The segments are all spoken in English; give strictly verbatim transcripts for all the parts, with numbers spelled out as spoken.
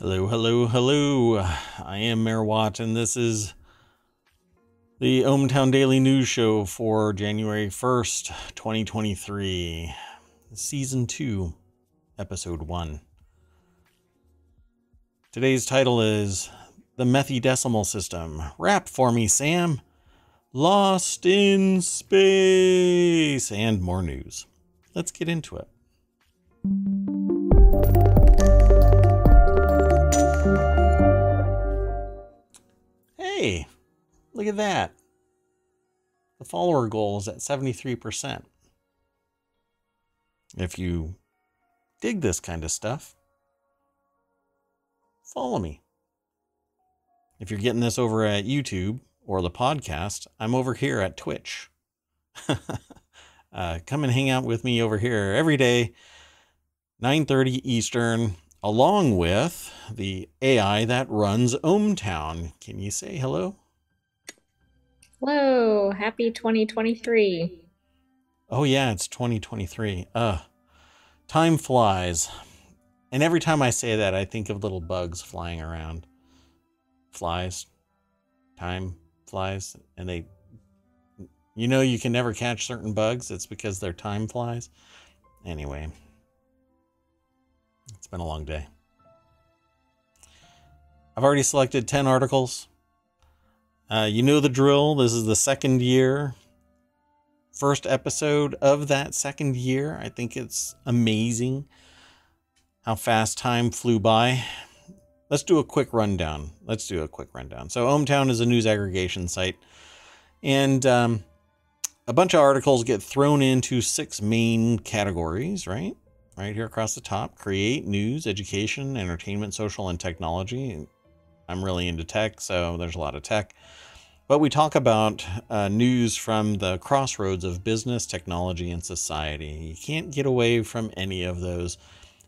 Hello, hello, hello. I am Mayor Watt, and this is the ohmTown Daily News Show for January first, twenty twenty-three, Season two, Episode one. Today's title is The Methy Decimal System. Rap for me, Sam. Lost in Space. And more news. Let's get into it. Hey, look at that. The follower goal is at seventy-three percent. If you dig this kind of stuff, follow me. If you're getting this over at YouTube or the podcast, I'm over here at Twitch. uh, come and hang out with me over here every day, nine thirty Eastern, along with the A I that runs ohmTown. Can you say hello? Hello. Happy twenty twenty-three. Oh, yeah, it's twenty twenty-three. Uh, time flies. And every time I say that, I think of little bugs flying around. Flies. Time flies. And they, you know, you can never catch certain bugs. It's because their time flies. Anyway. It's been a long day. I've already selected ten articles. Uh, you know the drill. This is the second year. First episode of that second year. I think it's amazing how fast time flew by. Let's do a quick rundown. Let's do a quick rundown. So ohmTown is a news aggregation site. And um, a bunch of articles get thrown into six main categories, right? Right here across the top, create, news, education, entertainment, social, and technology. I'm really into tech, so there's a lot of tech. But we talk about uh, news from the crossroads of business, technology, and society. You can't get away from any of those.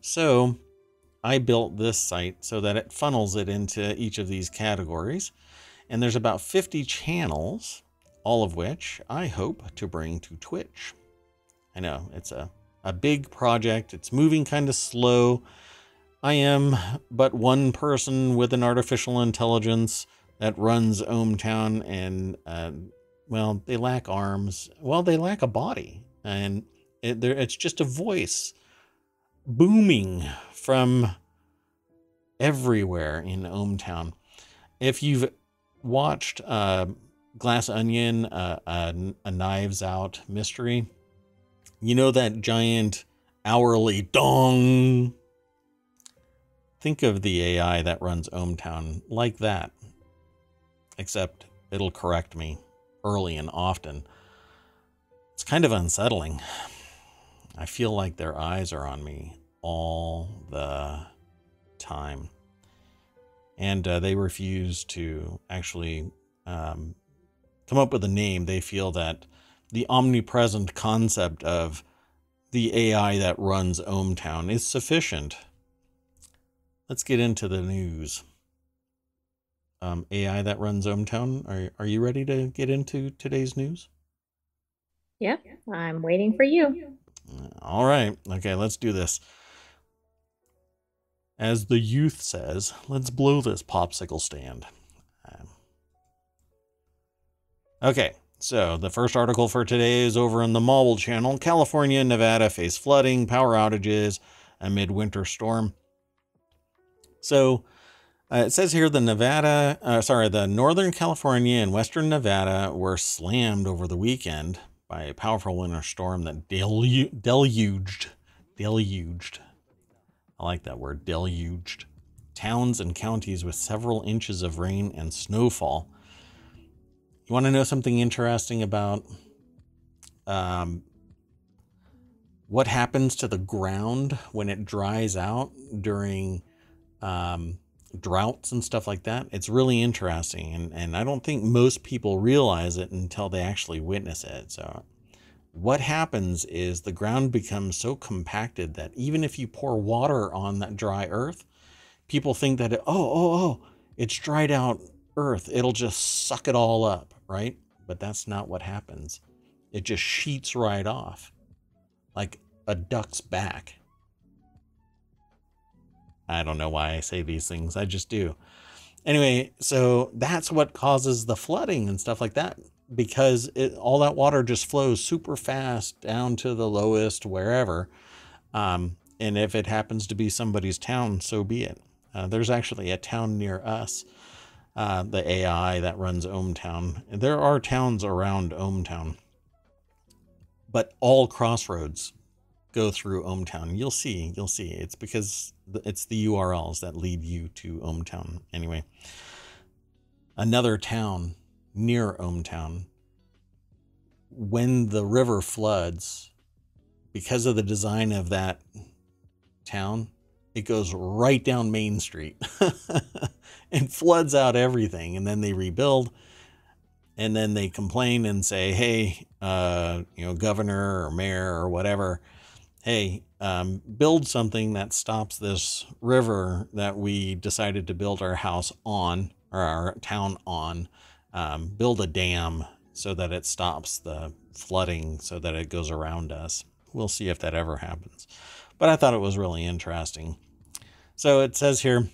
So I built this site so that it funnels it into each of these categories. And there's about fifty channels, all of which I hope to bring to Twitch. I know, it's a... A big project. It's moving kind of slow. I am but one person with an artificial intelligence that runs ohmTown, and uh, well, they lack arms. Well, they lack a body, and it, it's just a voice booming from everywhere in ohmTown. If you've watched uh, Glass Onion, uh, uh, a Knives Out mystery. You know that giant hourly dong? Think of the A I that runs ohmTown like that. Except it'll correct me early and often. It's kind of unsettling. I feel like their eyes are on me all the time. And uh, they refuse to actually um, come up with a name. They feel that the omnipresent concept of the A I that runs ohmTown is sufficient. Let's get into the news. Um, A I that runs ohmTown, are, are you ready to get into today's news? Yeah, I'm waiting for you. All right. Okay, let's do this. As the youth says, let's blow this popsicle stand. Okay. So the first article for today is over in the Mobble channel. California and Nevada face flooding, power outages amid winter storm. So uh, it says here the Nevada, uh, sorry, the Northern California and Western Nevada were slammed over the weekend by a powerful winter storm that delu deluged, deluged. I like that word, deluged. Towns and counties with several inches of rain and snowfall. You want to know something interesting about um, what happens to the ground when it dries out during um, droughts and stuff like that? It's really interesting, and, and I don't think most people realize it until they actually witness it. So what happens is the ground becomes so compacted that even if you pour water on that dry earth, people think that, it, oh, oh, oh, it's dried out earth. It'll just suck it all up. Right? But that's not what happens. It just sheets right off like a duck's back. I don't know why I say these things. I just do. Anyway, so that's what causes the flooding and stuff like that, because it, all that water just flows super fast down to the lowest wherever. Um, and if it happens to be somebody's town, so be it. Uh, there's actually a town near us, uh, the A I that runs ohmTown. There are towns around ohmTown, but all crossroads go through ohmTown. You'll see, you'll see. It's because it's the U R Ls that lead you to ohmTown. Anyway, another town near ohmTown, when the river floods, because of the design of that town, it goes right down Main Street and floods out everything. And then they rebuild, and then they complain and say, hey, uh, you know, governor or mayor or whatever, hey, um, build something that stops this river that we decided to build our house on, or our town on. Um, build a dam so that it stops the flooding, so that it goes around us. We'll see if that ever happens. But I thought it was really interesting. So it says here,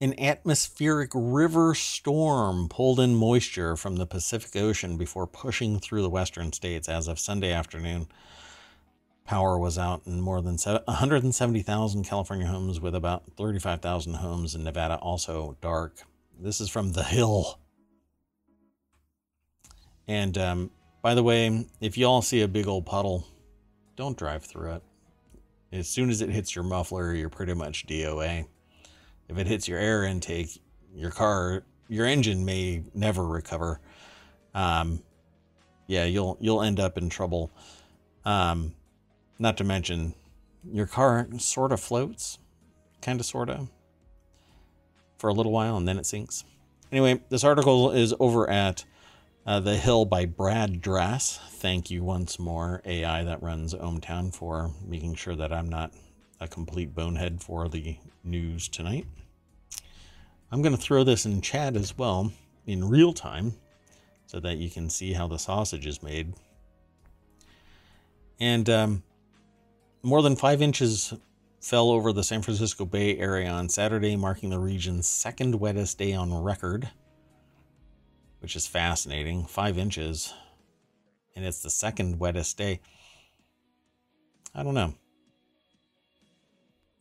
an atmospheric river storm pulled in moisture from the Pacific Ocean before pushing through the western states. As of Sunday afternoon, power was out in more than one hundred seventy thousand California homes, with about thirty-five thousand homes in Nevada also dark. This is from The Hill. And um, by the way, if you all see a big old puddle, don't drive through it. As soon as it hits your muffler, you're pretty much D O A. If it hits your air intake, your car, your engine may never recover. Um, yeah, you'll you'll end up in trouble. Um, not to mention, your car sort of floats, kind of, sort of, for a little while, and then it sinks. Anyway, this article is over at uh, The Hill by Brad Drass. Thank you once more, A I that runs ohmTown, for making sure that I'm not a complete bonehead for the news tonight. I'm going to throw this in chat as well in real time so that you can see how the sausage is made. And um, more than five inches fell over the San Francisco Bay Area on Saturday, marking the region's second wettest day on record, which is fascinating. Five inches, and it's the second wettest day. I don't know.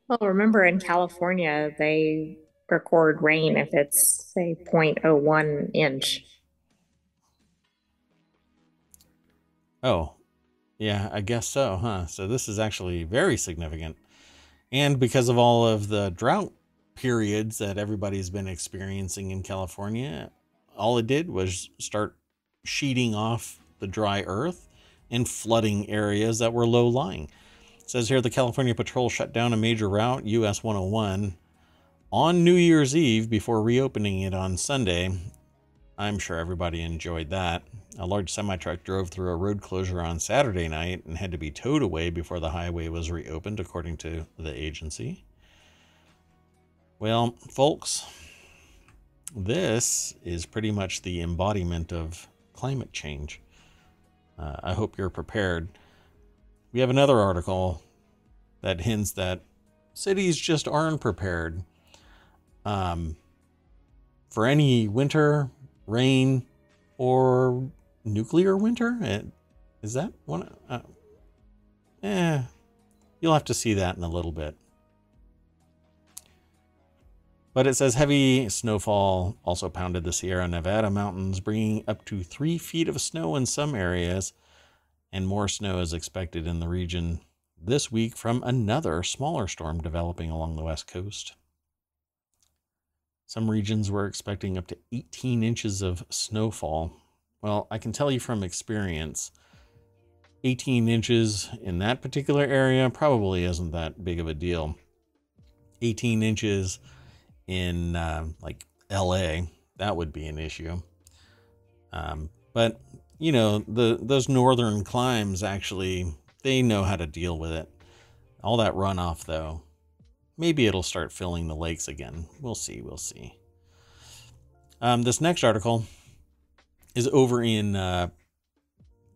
Well, remember in California, they record rain if it's, say, zero point zero one inch. Oh, yeah, I guess so, huh? So this is actually very significant. And because of all of the drought periods that everybody's been experiencing in California, all it did was start sheeting off the dry earth and flooding areas that were low-lying. It says here, the California Patrol shut down a major route, U S one oh one, on New Year's Eve before reopening it on Sunday. I'm sure everybody enjoyed that. A large semi-truck drove through a road closure on Saturday night and had to be towed away before the highway was reopened, according to the agency. Well, folks, this is pretty much the embodiment of climate change. Uh, I hope you're prepared. We have another article that hints that cities just aren't prepared um, for any winter, rain, or nuclear winter. Is that one? Uh, eh, you'll have to see that in a little bit. But it says heavy snowfall also pounded the Sierra Nevada mountains, bringing up to three feet of snow in some areas, and more snow is expected in the region this week from another smaller storm developing along the west coast. Some regions were expecting up to eighteen inches of snowfall. Well, I can tell you from experience, eighteen inches in that particular area probably isn't that big of a deal. eighteen inches in uh, like L A, that would be an issue. Um, but, you know, the those northern climes, actually, they know how to deal with it. All that runoff, though. Maybe it'll start filling the lakes again. We'll see. We'll see. Um, this next article is over in uh,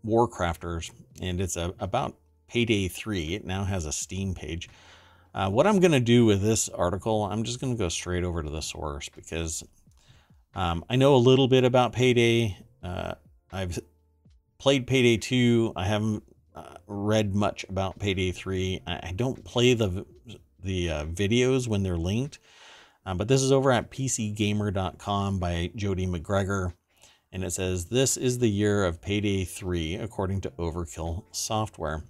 Warcrafters, and it's a, about Payday three. It now has a Steam page. Uh, what I'm going to do with this article, I'm just going to go straight over to the source because um, I know a little bit about Payday. Uh, I've played Payday two. I haven't uh, read much about Payday three. I, I don't play the, the uh, videos when they're linked, uh, but this is over at P C gamer dot com by Jody McGregor. And it says, this is the year of Payday three, according to Overkill Software.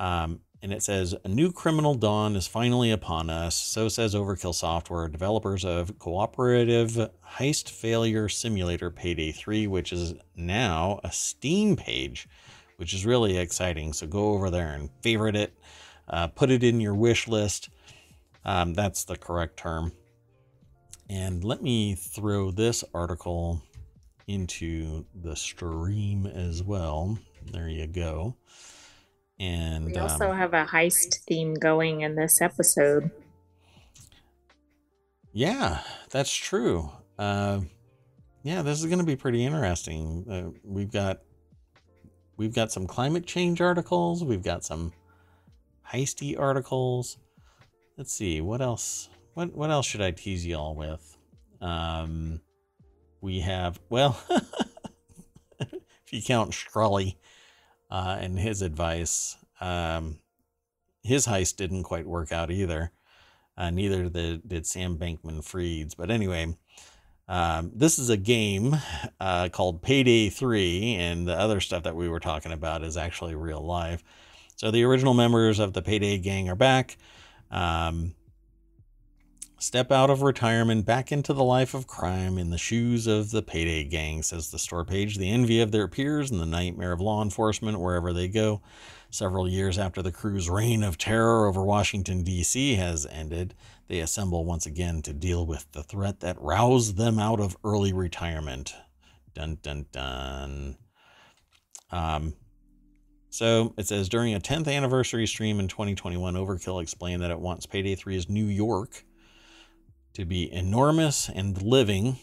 Um, and it says, a new criminal dawn is finally upon us. So says Overkill Software, developers of cooperative heist failure simulator Payday three, which is now a Steam page, which is really exciting. So go over there and favorite it, uh, put it in your wish list. Um, that's the correct term. And let me throw this article into the stream as well. There you go. And we also um, have a heist theme going in this episode. Yeah, that's true. Uh, yeah, this is going to be pretty interesting. Uh, we've got we've got some climate change articles. We've got some heisty articles. Let's see what else. What what else should I tease y'all with? Um, we have, well, if you count Shkreli uh, and his advice, um, his heist didn't quite work out either. Uh, neither the, did Sam Bankman-Fried's. But anyway, um, this is a game uh, called Payday three, and the other stuff that we were talking about is actually real life. So the original members of the Payday gang are back. Um, Step out of retirement, back into the life of crime in the shoes of the Payday gang, says the store page. The envy of their peers and the nightmare of law enforcement wherever they go. Several years after the crew's reign of terror over Washington, D C has ended, they assemble once again to deal with the threat that roused them out of early retirement. Dun, dun, dun. Um... So it says, during a tenth anniversary stream in twenty twenty-one, Overkill explained that it wants Payday three's New York to be enormous and living,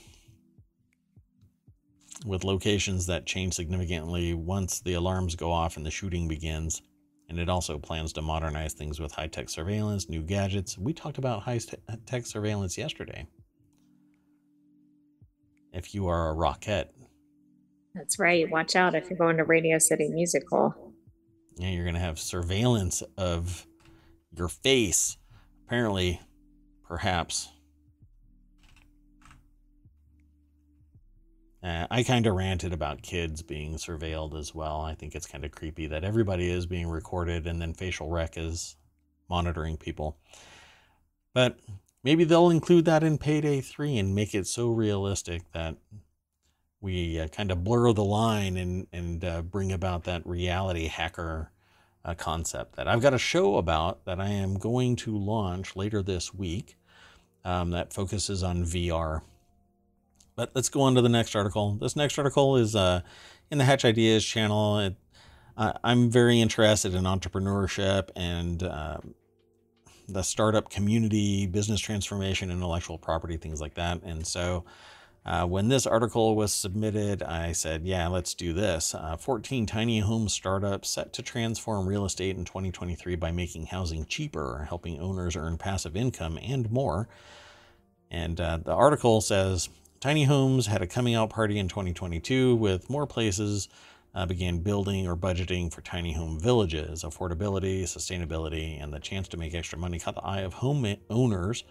with locations that change significantly once the alarms go off and the shooting begins. And it also plans to modernize things with high-tech surveillance, new gadgets. We talked about high-tech surveillance yesterday. If you are a rockette. That's right. Watch out if you're going to Radio City Music Hall. Yeah, you're going to have surveillance of your face. Apparently, perhaps... Uh, I kind of ranted about kids being surveilled as well. I think it's kind of creepy that everybody is being recorded and then Facial Rec is monitoring people. But maybe they'll include that in Payday three and make it so realistic that we uh, kind of blur the line and, and uh, bring about that reality hacker uh, concept that I've got a show about that I am going to launch later this week um, that focuses on V R. But let's go on to the next article. This next article is uh, in the Hatch Ideas channel. It, uh, I'm very interested in entrepreneurship and uh, the startup community, business transformation, intellectual property, things like that. And so uh, when this article was submitted, I said, yeah, let's do this. Uh, fourteen tiny home startups set to transform real estate in twenty twenty-three by making housing cheaper, helping owners earn passive income and more. And uh, the article says... Tiny Homes had a coming out party in twenty twenty-two with more places uh, began building or budgeting for tiny home villages. Affordability, sustainability, and the chance to make extra money caught the eye of home owners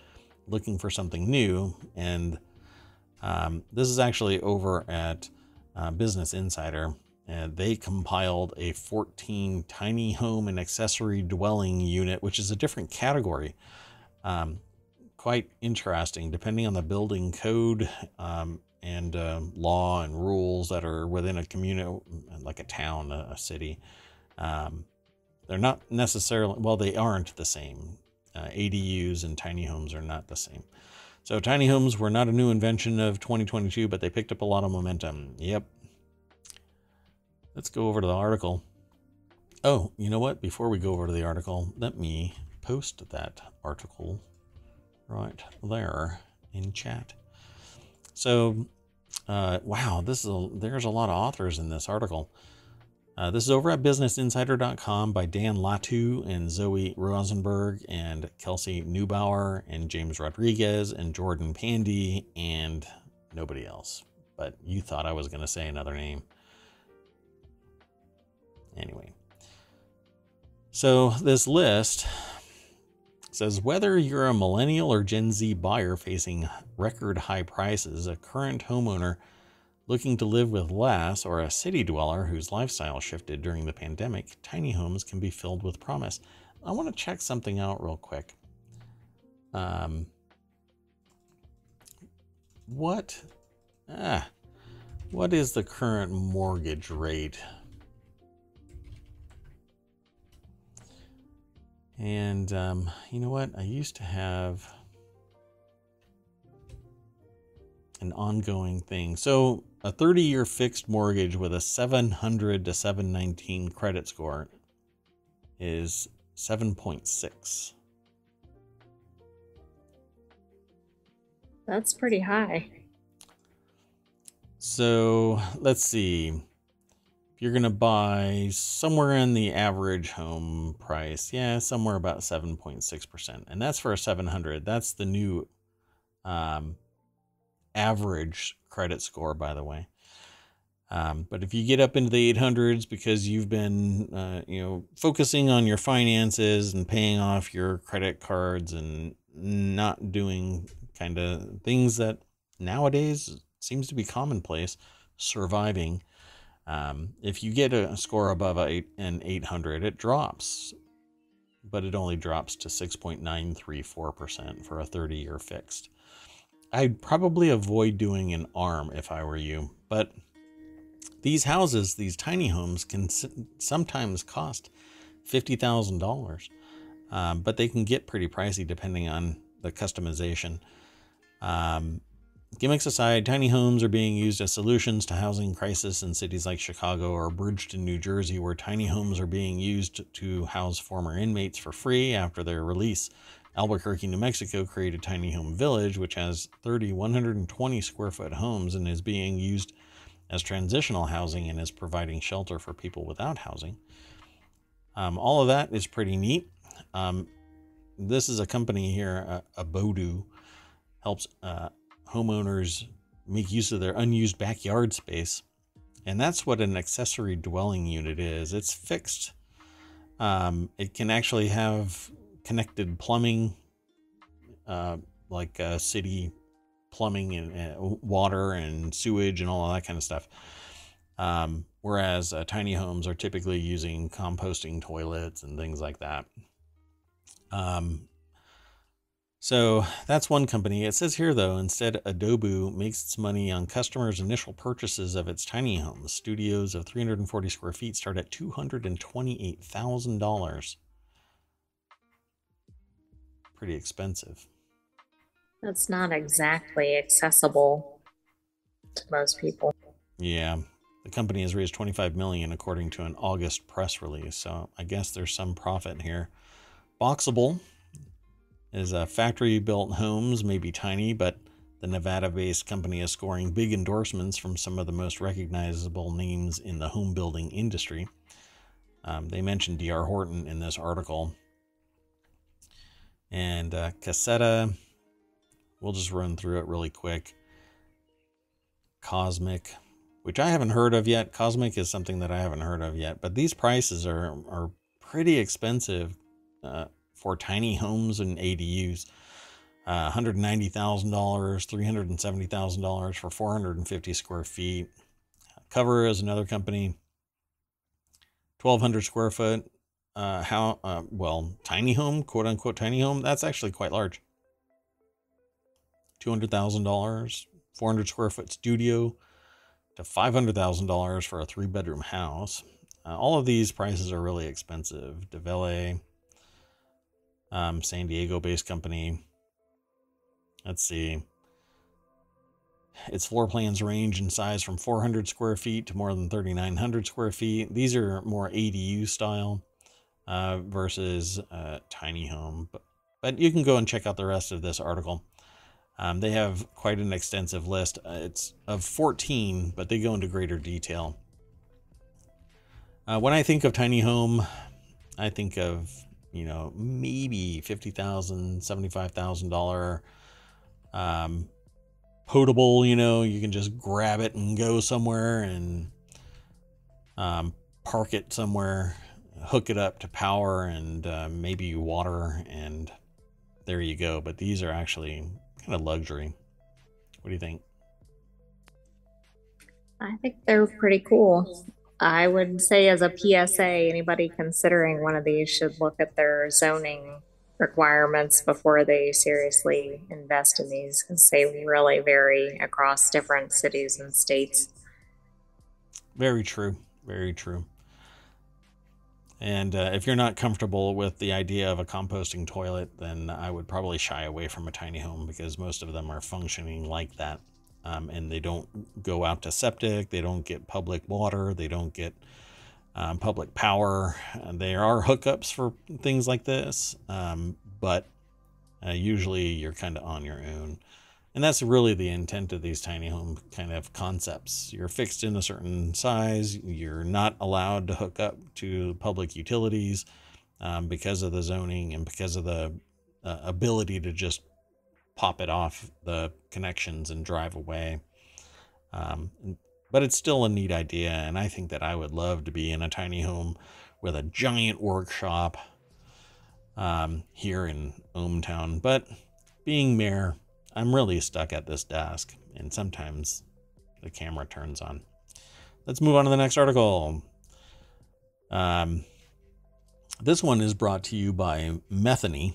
looking for something new. And um, this is actually over at uh, Business Insider. Uh, they compiled a fourteen tiny home and accessory dwelling unit, which is a different category. Um, Quite interesting, depending on the building code um, and uh, law and rules that are within a community, like a town, a, a city. Um, they're not necessarily, well, they aren't the same. Uh, A D Us and tiny homes are not the same. So tiny homes were not a new invention of twenty twenty-two, but they picked up a lot of momentum. Yep. Let's go over to the article. Oh, you know what? Before we go over to the article, let me post that article right there in chat. So, uh, wow, this is a, there's a lot of authors in this article. Uh, this is over at business insider dot com by Dan Latu and Zoe Rosenberg and Kelsey Neubauer and James Rodriguez and Jordan Pandy and nobody else. But you thought I was going to say another name. Anyway. So this list says whether you're a millennial or Gen Z buyer facing record high prices, a current homeowner looking to live with less, or a city dweller whose lifestyle shifted during the pandemic, tiny homes can be filled with promise. I want to check something out real quick. Um, what, ah, what is the current mortgage rate? And um, you know what? I used to have an ongoing thing. So a thirty-year fixed mortgage with a seven hundred to seven nineteen credit score is seven point six. That's pretty high. So let's see. If you're going to buy somewhere in the average home price, yeah, somewhere about seven point six percent. And that's for a seven hundred. That's the new um, average credit score, by the way. Um, but if you get up into the eight hundreds because you've been, uh, you know, focusing on your finances and paying off your credit cards and not doing kind of things that nowadays seems to be commonplace, surviving. Um, if you get a score above an eight hundred, it drops, but it only drops to six point nine three four percent for a thirty-year fixed. I'd probably avoid doing an A R M if I were you, but these houses, these tiny homes, can sometimes cost fifty thousand dollars, um, but they can get pretty pricey depending on the customization. Um, gimmicks aside, tiny homes are being used as solutions to housing crisis in cities like Chicago or Bridgeton, New Jersey, where tiny homes are being used to house former inmates for free after their release. Albuquerque, New Mexico created Tiny Home Village, which has thirty one hundred twenty square foot homes and is being used as transitional housing and is providing shelter for people without housing. Um, all of that is pretty neat. Um, this is a company here, uh, Abodu, helps uh, homeowners make use of their unused backyard space. And that's what an accessory dwelling unit is. It's fixed. Um, it can actually have connected plumbing, uh, like uh, city plumbing and uh, water and sewage and all that kind of stuff. Um, whereas uh, tiny homes are typically using composting toilets and things like that. Um, so that's one company. It says here, though, instead, Adobu makes its money on customers' initial purchases of its tiny homes. Studios of three hundred forty square feet start at two hundred twenty-eight thousand dollars. Pretty expensive. That's not exactly accessible to most people. Yeah, the company has raised twenty-five million dollars according to an August press release, so I guess there's some profit here. Boxable is a factory-built homes, maybe tiny, but the Nevada-based company is scoring big endorsements from some of the most recognizable names in the home building industry. Um, they mentioned D R Horton in this article. And uh, Caseta, we'll just run through it really quick. Cosmic, which I haven't heard of yet. Cosmic is something that I haven't heard of yet. But these prices are, are pretty expensive uh, for tiny homes and A D Us. Uh, one hundred ninety thousand dollars, three hundred seventy thousand dollars for four hundred fifty square feet. Cover is another company. twelve hundred square foot. Uh, how, uh, well, tiny home, quote unquote, tiny home. That's actually quite large. two hundred thousand dollars, four hundred square foot studio to five hundred thousand dollars for a three bedroom house. Uh, all of these prices are really expensive. DeVille, um, San Diego based company. Let's see. Its floor plans range in size from four hundred square feet to more than thirty-nine hundred square feet. These are more A D U style. Uh, versus uh, tiny home, but, but you can go and check out the rest of this article. Um, they have quite an extensive list. Uh, it's of fourteen, but they go into greater detail. Uh, when I think of tiny home, I think of, you know, maybe fifty thousand dollars, seventy-five thousand dollars um, potable, you know, you can just grab it and go somewhere and um, park it somewhere, hook it up to power and uh, maybe water, and there you go. But these are actually kind of luxury. What do you think? I think they're pretty cool. I would say, as a P S A, anybody considering one of these should look at their zoning requirements before they seriously invest in these, because they really vary across different cities and states. Very true. Very true. And uh, if you're not comfortable with the idea of a composting toilet, then I would probably shy away from a tiny home, because most of them are functioning like that. Um, and they don't go out to septic, they don't get public water, they don't get um, public power. There are hookups for things like this, um, but uh, usually you're kind of on your own. And that's really the intent of these tiny home kind of concepts. You're fixed in a certain size, you're not allowed to hook up to public utilities um, because of the zoning and because of the uh, ability to just pop it off the connections and drive away. Um, but it's still a neat idea, and I think that I would love to be in a tiny home with a giant workshop um, here in ohmTown. But being mayor, I'm really stuck at this desk, and sometimes the camera turns on. Let's move on to the next article. Um, this one is brought to you by Metheny,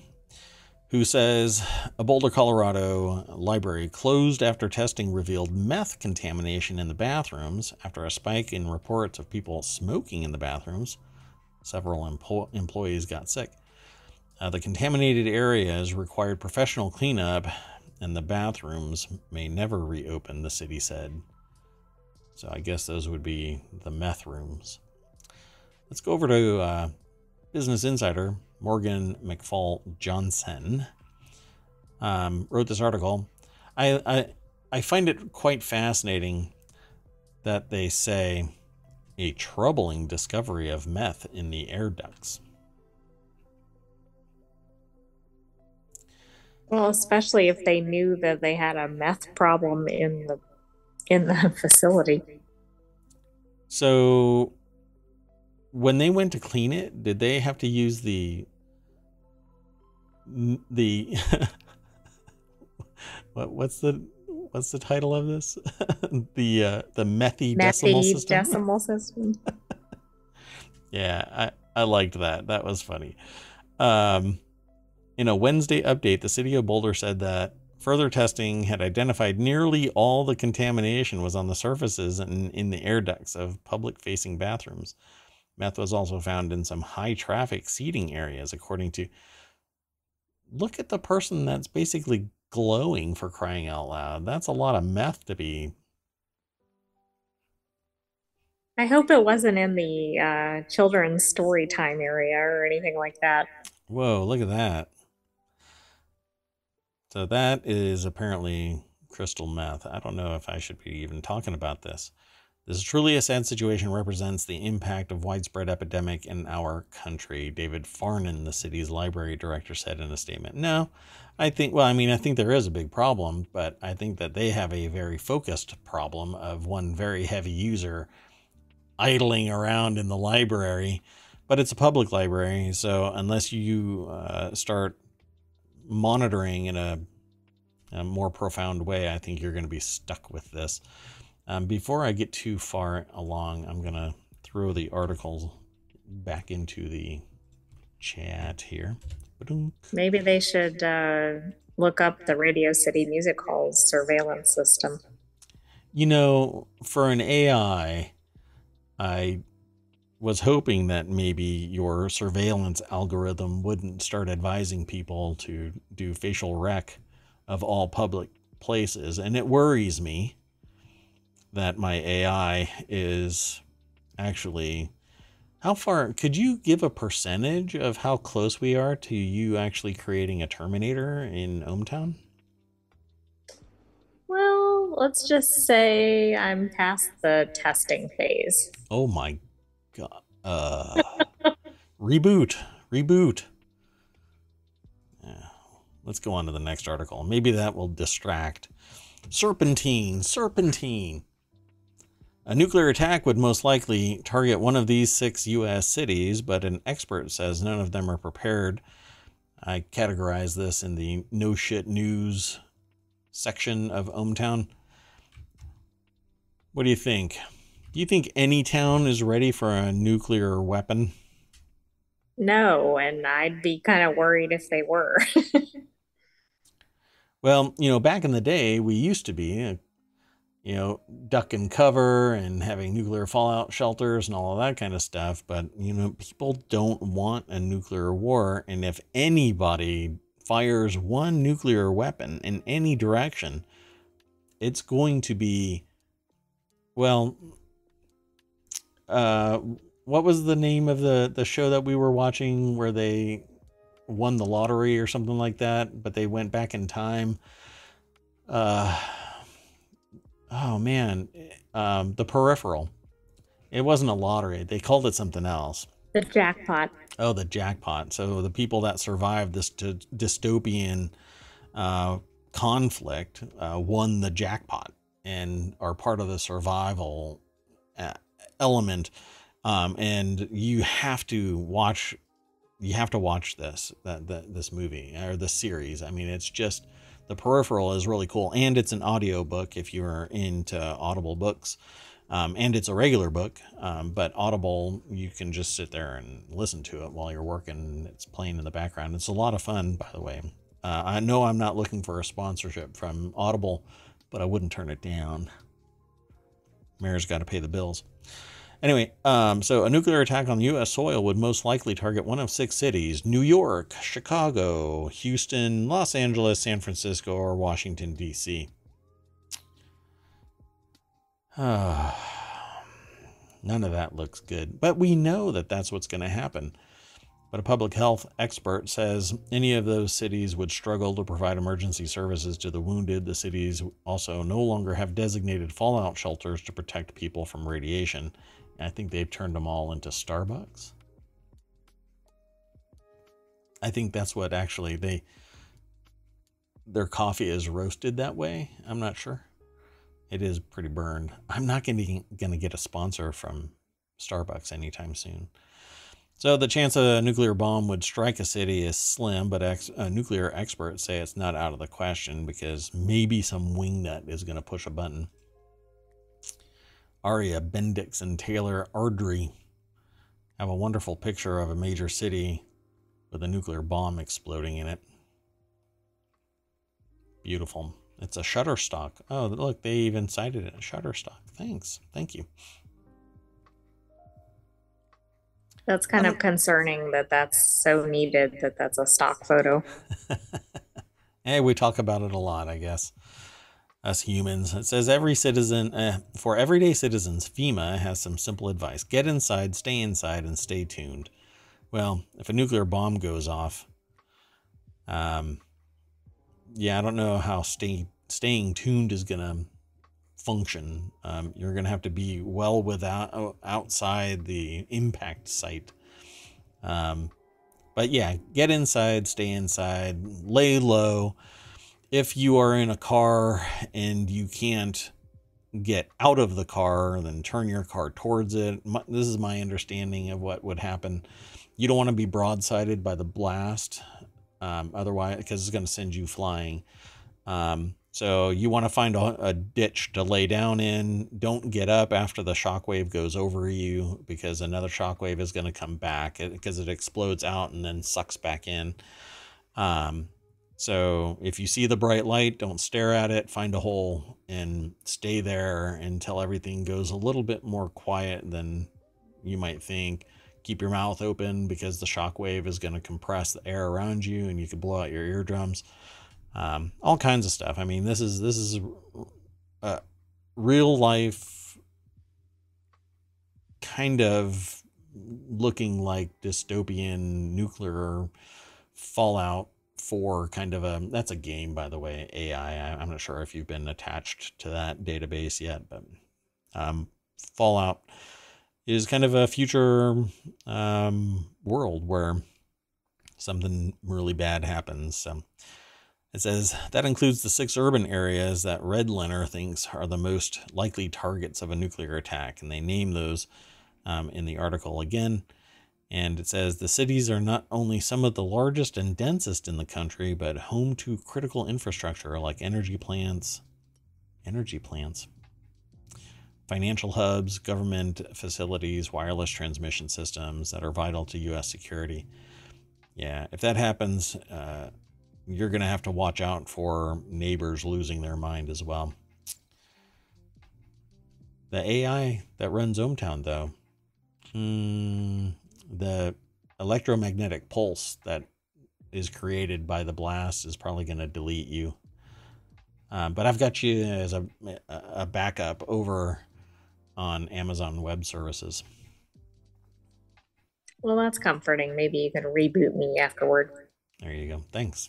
who says a Boulder, Colorado library closed after testing revealed meth contamination in the bathrooms after a spike in reports of people smoking in the bathrooms. Several empo- employees got sick. Uh, the contaminated areas required professional cleanup, and the bathrooms may never reopen, the city said. So I guess those would be the meth rooms. Let's go over to uh, Business Insider. Morgan McFall Johnson um, wrote this article. I, I I find it quite fascinating that they say a troubling discovery of meth in the air ducts. Well, especially if they knew that they had a meth problem in the in the facility. So when they went to clean it, did they have to use the the what what's the what's the title of this? the uh, the Methy Decimal System. Decimal System. Yeah, I I liked that. That was funny. Um, in a Wednesday update, the city of Boulder said that further testing had identified nearly all the contamination was on the surfaces and in the air ducts of public-facing bathrooms. Meth was also found in some high traffic seating areas, according to... Look at the person that's basically glowing, for crying out loud. That's a lot of meth to be... I hope it wasn't in the uh, children's story time area or anything like that. Whoa, look at that. So that is apparently crystal meth. I don't know if I should be even talking about this. This is truly a sad situation, represents the impact of widespread epidemic in our country, David Farnan, the city's library director, said in a statement. No, I think, well, I mean, I think there is a big problem, but I think that they have a very focused problem of one very heavy user idling around in the library, but it's a public library. So unless you uh, start monitoring in a, a more profound way, I think you're going to be stuck with this. Um, before I get too far along, I'm going to throw the articles back into the chat here. Ba-dunk. Maybe they should uh, look up the Radio City Music Hall's surveillance system. You know, for an A I, I was hoping that maybe your surveillance algorithm wouldn't start advising people to do facial rec of all public places. And it worries me that my A I is actually, how far, could you give a percentage of how close we are to you actually creating a Terminator in ohmTown? Well, let's just say I'm past the testing phase. Oh my God. Uh, reboot. Reboot. Yeah. Let's go on to the next article. Maybe that will distract. Serpentine. Serpentine. A nuclear attack would most likely target one of these six U S cities, but an expert says none of them are prepared. I categorize this in the no shit news section of ohmTown. What do you think? Do you think any town is ready for a nuclear weapon? No, and I'd be kind of worried if they were. Well, you know, back in the day, we used to be, you know, duck and cover and having nuclear fallout shelters and all of that kind of stuff. But, you know, people don't want a nuclear war. And if anybody fires one nuclear weapon in any direction, it's going to be, well, uh, what was the name of the, the show that we were watching where they won the lottery or something like that, but they went back in time? Uh, oh man, um, The Peripheral. It wasn't a lottery. They called it something else. The Jackpot. Oh, The Jackpot. So the people that survived this dy- dystopian uh, conflict uh, won the jackpot and are part of the survival uh, element. Um, and you have to watch, you have to watch this, that, that this movie or this series. I mean, it's just, The Peripheral is really cool, and it's an audio book if you're into Audible books, um, and it's a regular book, um, but Audible, you can just sit there and listen to it while you're working. It's playing in the background. It's a lot of fun, by the way. Uh, I know I'm not looking for a sponsorship from Audible, but I wouldn't turn it down. Mayor's got to pay the bills. Anyway, um, so a nuclear attack on U S soil would most likely target one of six cities: New York, Chicago, Houston, Los Angeles, San Francisco, or Washington, D C Uh, none of that looks good, but we know that that's what's going to happen. But a public health expert says any of those cities would struggle to provide emergency services to the wounded. The cities also no longer have designated fallout shelters to protect people from radiation. I think they've turned them all into Starbucks. I think that's what actually they, their coffee is roasted that way. I'm not sure. It is pretty burned. I'm not going to get a sponsor from Starbucks anytime soon. So the chance a nuclear bomb would strike a city is slim, but ex- uh, nuclear experts say it's not out of the question because maybe some wingnut is going to push a button. Aria Bendix and Taylor Ardrey have a wonderful picture of a major city with a nuclear bomb exploding in it. Beautiful. It's a Shutterstock. Oh, look, they even cited it. Shutterstock. Thanks. Thank you. That's kind of concerning that that's so needed, that that's a stock photo. Hey, we talk about it a lot, I guess. Us humans. It says every citizen, uh, for everyday citizens, FEMA has some simple advice. Get inside, stay inside, and stay tuned. Well, if a nuclear bomb goes off, um, yeah, I don't know how stay, staying tuned is going to function. Um, you're going to have to be well without outside the impact site. Um, but yeah, get inside, stay inside, lay low. If you are in a car and you can't get out of the car, then turn your car towards it. My, this is my understanding of what would happen. You don't want to be broadsided by the blast, um, otherwise, because it's going to send you flying. Um, so you want to find a, a ditch to lay down in. Don't get up after the shockwave goes over you, because another shockwave is going to come back because it explodes out and then sucks back in. Um, So if you see the bright light, don't stare at it, find a hole and stay there until everything goes a little bit more quiet than you might think. Keep your mouth open because the shockwave is going to compress the air around you and you could blow out your eardrums. Um, all kinds of stuff. I mean, this is, this is a real life kind of looking like dystopian nuclear fallout. For kind of a, that's a game, by the way, A I. I'm not sure if you've been attached to that database yet, but um, Fallout is kind of a future um, world where something really bad happens. So it says that includes the six urban areas that Red Leonard thinks are the most likely targets of a nuclear attack. And they name those um, in the article again. And it says the cities are not only some of the largest and densest in the country, but home to critical infrastructure like energy plants, energy plants, financial hubs, government facilities, wireless transmission systems that are vital to U S security. Yeah, if that happens, uh, you're going to have to watch out for neighbors losing their mind as well. The A I that runs ohmTown, though, hmm... the electromagnetic pulse that is created by the blast is probably going to delete you. Um, but I've got you as a, a backup over on Amazon Web Services. Well, that's comforting. Maybe you can reboot me afterward. There you go. Thanks.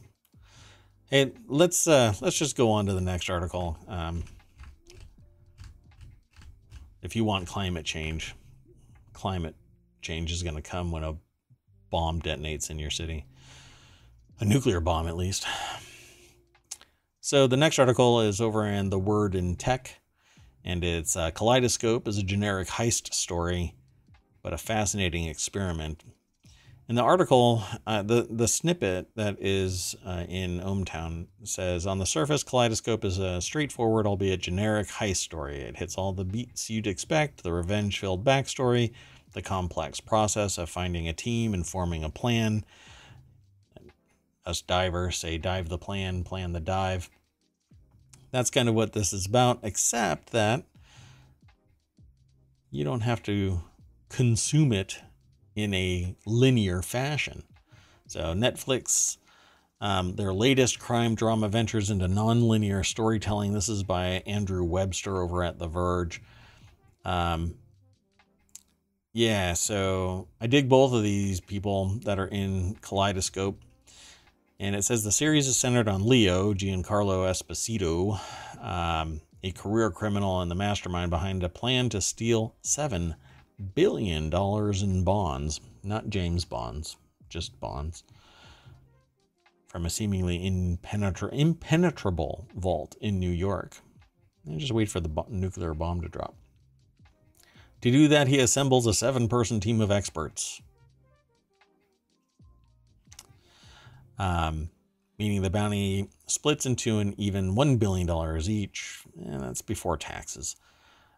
Hey, let's, uh, let's just go on to the next article. Um, if you want climate change, climate change is going to come when a bomb detonates in your city. A nuclear bomb, at least. So the next article is over in The Word in Tech, and it's uh, Kaleidoscope is a generic heist story, but a fascinating experiment. And the article, uh, the, the snippet that is uh, in ohmTown says, on the surface, Kaleidoscope is a straightforward, albeit generic heist story. It hits all the beats you'd expect, the revenge-filled backstory, the complex process of finding a team and forming a plan. Us divers say dive the plan, plan the dive. That's kind of what this is about, except that you don't have to consume it in a linear fashion. So Netflix, um, their latest crime drama ventures into non-linear storytelling. This is by Andrew Webster over at The Verge. Um, Yeah, so I dig both of these people that are in Kaleidoscope. And it says the series is centered on Leo, Giancarlo Esposito, um, a career criminal and the mastermind behind a plan to steal seven billion dollars in bonds, not James Bonds, just bonds, from a seemingly impenetra- impenetrable vault in New York. And just wait for the bo- nuclear bomb to drop. To do that, he assembles a seven-person team of experts. Um, meaning the bounty splits into an even one billion dollars each, and that's before taxes,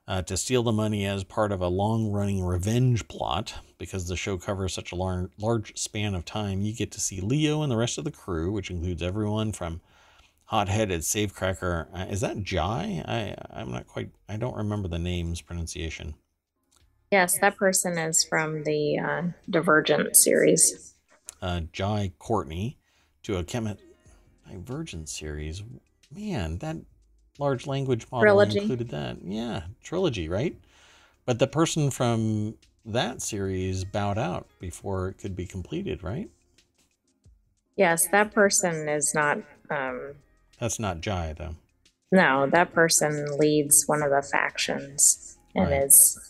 uh, to steal the money as part of a long-running revenge plot. Because the show covers such a lar- large span of time, you get to see Leo and the rest of the crew, which includes everyone from hot-headed safecracker. Uh, is that Jai? I, I'm not quite, I don't remember the name's pronunciation. Yes, that person is from the uh, Divergent series. Uh, Jai Courtney to a chemi- Divergent series. Man, that large language model trilogy. Included that. Yeah, trilogy, right? But the person from that series bowed out before it could be completed, right? Yes, that person is not... Um, That's not Jai, though. No, that person leads one of the factions and right. is...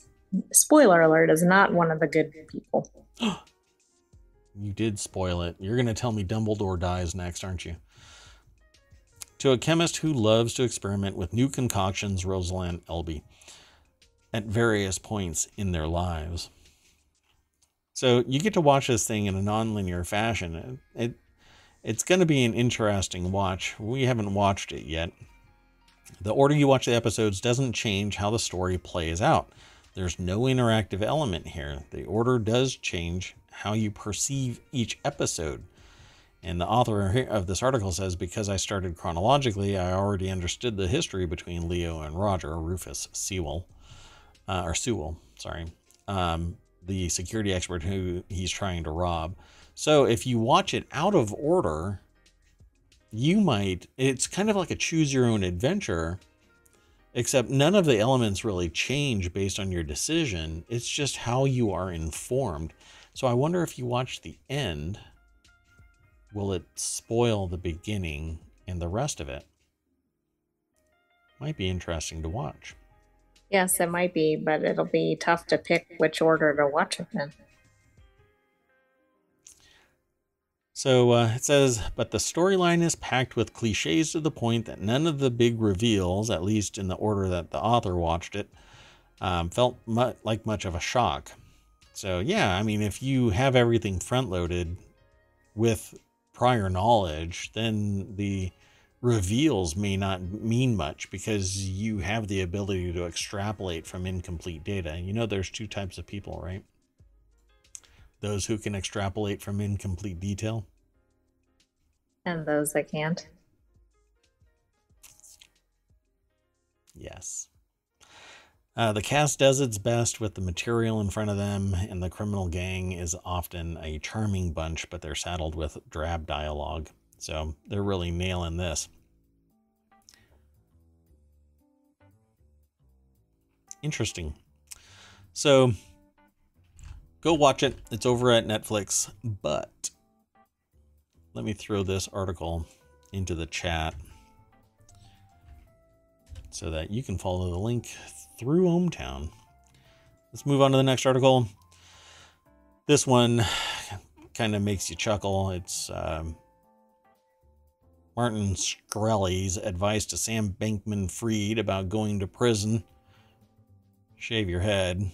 Spoiler alert, is not one of the good people. You did spoil it. You're going to tell me Dumbledore dies next, aren't you? To a chemist who loves to experiment with new concoctions, Rosalind Elby, at various points in their lives. So you get to watch this thing in a non-linear fashion. It, it It's going to be an interesting watch. We haven't watched it yet. The order you watch the episodes doesn't change how the story plays out. There's no interactive element here. The order does change how you perceive each episode. And the author of this article says, because I started chronologically, I already understood the history between Leo and Roger, Rufus Sewell, uh, or Sewell, sorry, um, the security expert who he's trying to rob. So if you watch it out of order, you might, it's kind of like a choose your own adventure, except none of the elements really change based on your decision. It's just how you are informed. So I wonder if you watch the end, will it spoil the beginning and the rest of it? Might be interesting to watch. Yes, it might be, but it'll be tough to pick which order to watch it in. So uh, it says, but the storyline is packed with cliches to the point that none of the big reveals, at least in the order that the author watched it, um, felt mu- like much of a shock. So yeah, I mean, if you have everything front-loaded with prior knowledge, then the reveals may not mean much because you have the ability to extrapolate from incomplete data. You know, there's two types of people, right? Those who can extrapolate from incomplete detail. And those that can't. Yes. Uh, the cast does its best with the material in front of them, and the criminal gang is often a charming bunch, but they're saddled with drab dialogue. So they're really nailing this. Interesting. So go watch it. It's over at Netflix, but let me throw this article into the chat so that you can follow the link through ohmTown. Let's move on to the next article. This one kind of makes you chuckle. It's um, Martin Shkreli's advice to Sam Bankman-Fried about going to prison. Shave your head.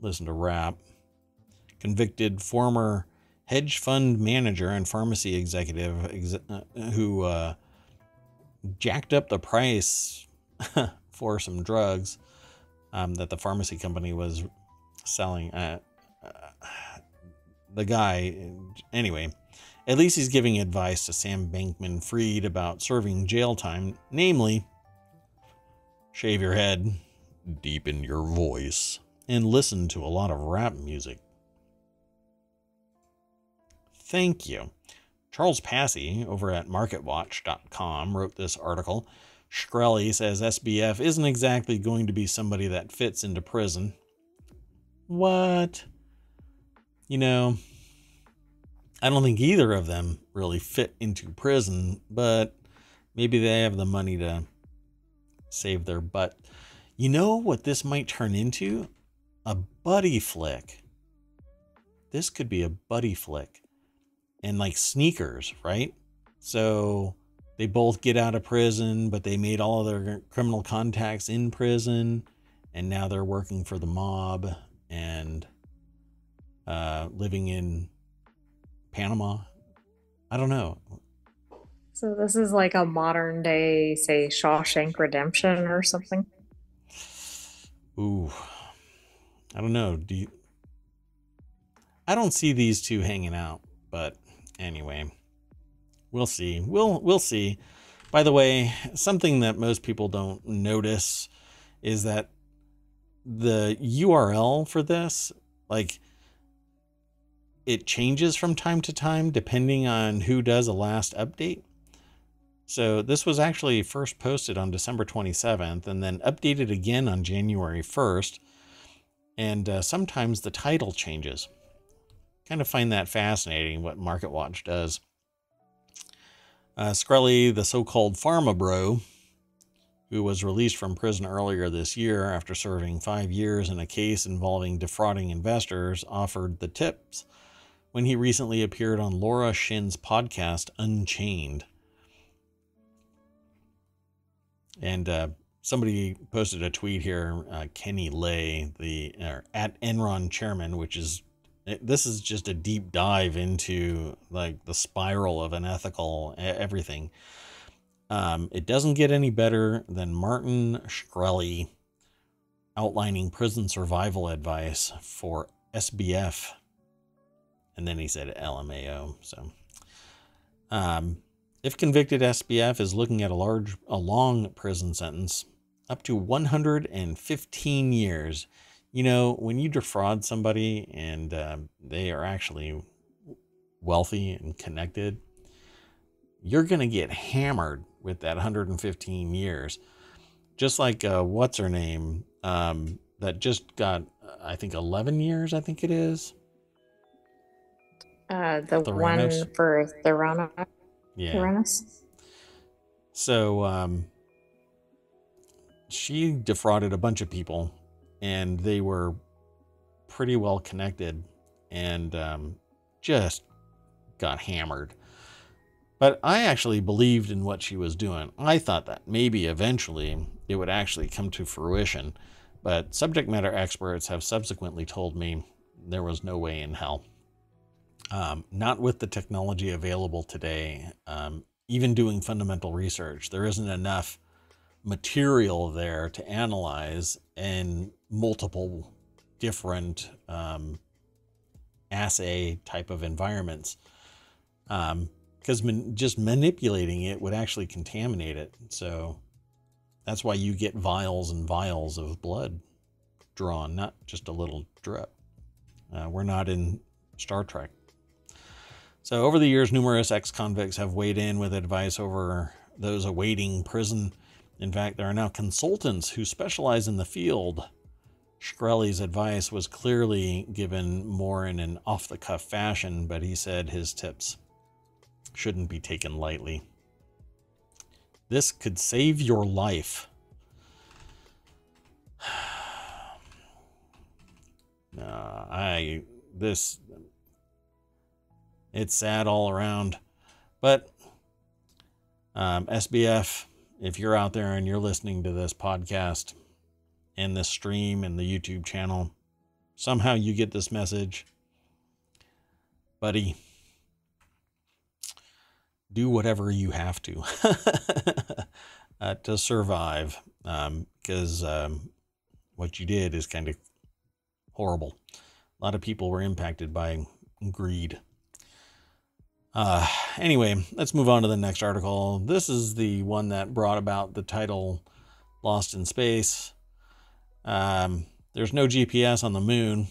Listen to rap. Convicted former hedge fund manager and pharmacy executive ex who uh, jacked up the price for some drugs um, that the pharmacy company was selling. Uh, uh, the guy, anyway, at least he's giving advice to Sam Bankman-Fried about serving jail time, namely, shave your head, deepen your voice, and listen to a lot of rap music. Thank you. Charles Passy over at market watch dot com wrote this article. Shkreli says S B F isn't exactly going to be somebody that fits into prison. What? You know, I don't think either of them really fit into prison, but maybe they have the money to save their butt. You know what this might turn into? A buddy flick. This could be a buddy flick. And like Sneakers, right? So they both get out of prison, but they made all of their criminal contacts in prison, and now they're working for the mob and uh, living in Panama. I don't know. So this is like a modern day, say, Shawshank Redemption or something. Ooh, I don't know. Do you... I don't see these two hanging out, but anyway, we'll see. We'll we'll see. By the way, something that most people don't notice is that the U R L for this, like, it changes from time to time depending on who does a last update. So this was actually first posted on December twenty-seventh and then updated again on January first. And uh, sometimes the title changes. Kind of find that fascinating, what MarketWatch does. Uh, Shkreli, the so-called pharma bro, who was released from prison earlier this year after serving five years in a case involving defrauding investors, offered the tips when he recently appeared on Laura Shin's podcast, Unchained. And uh, somebody posted a tweet here, uh, Kenny Lay, the uh, at Enron chairman, which is... This is just a deep dive into like the spiral of unethical everything. Um, it doesn't get any better than Martin Shkreli outlining prison survival advice for S B F. And then he said L M A O. So um, if convicted, S B F is looking at a large, a long prison sentence up to one hundred fifteen years. You know, when you defraud somebody and uh, they are actually wealthy and connected, you're going to get hammered with that one hundred fifteen years. Just like uh, what's her name um, that just got, I think, eleven years, I think it is. Uh, the Theranos. One for Theranos. Yeah. Theranos. So um, she defrauded a bunch of people, and they were pretty well connected, and um, just got hammered. But I actually believed in what she was doing. I thought that maybe eventually it would actually come to fruition. But subject matter experts have subsequently told me there was no way in hell. Um, not with the technology available today. Um, even doing fundamental research, there isn't enough material there to analyze in multiple different um, assay type of environments. Um, because man, just manipulating it would actually contaminate it. So that's why you get vials and vials of blood drawn, not just a little drip. Uh, we're not in Star Trek. So over the years, numerous ex-convicts have weighed in with advice over those awaiting prison. In fact, there are now consultants who specialize in the field. Shkreli's advice was clearly given more in an off-the-cuff fashion, but he said his tips shouldn't be taken lightly. This could save your life. No, uh, I, this, it's sad all around, but um, S B F, if you're out there and you're listening to this podcast and this stream and the YouTube channel, somehow you get this message, buddy. Do whatever you have to uh, to survive, um, because um, what you did is kind of horrible. A lot of people were impacted by greed. Uh, anyway, let's move on to the next article. This is the one that brought about the title Lost in Space. Um, there's no G P S on the moon.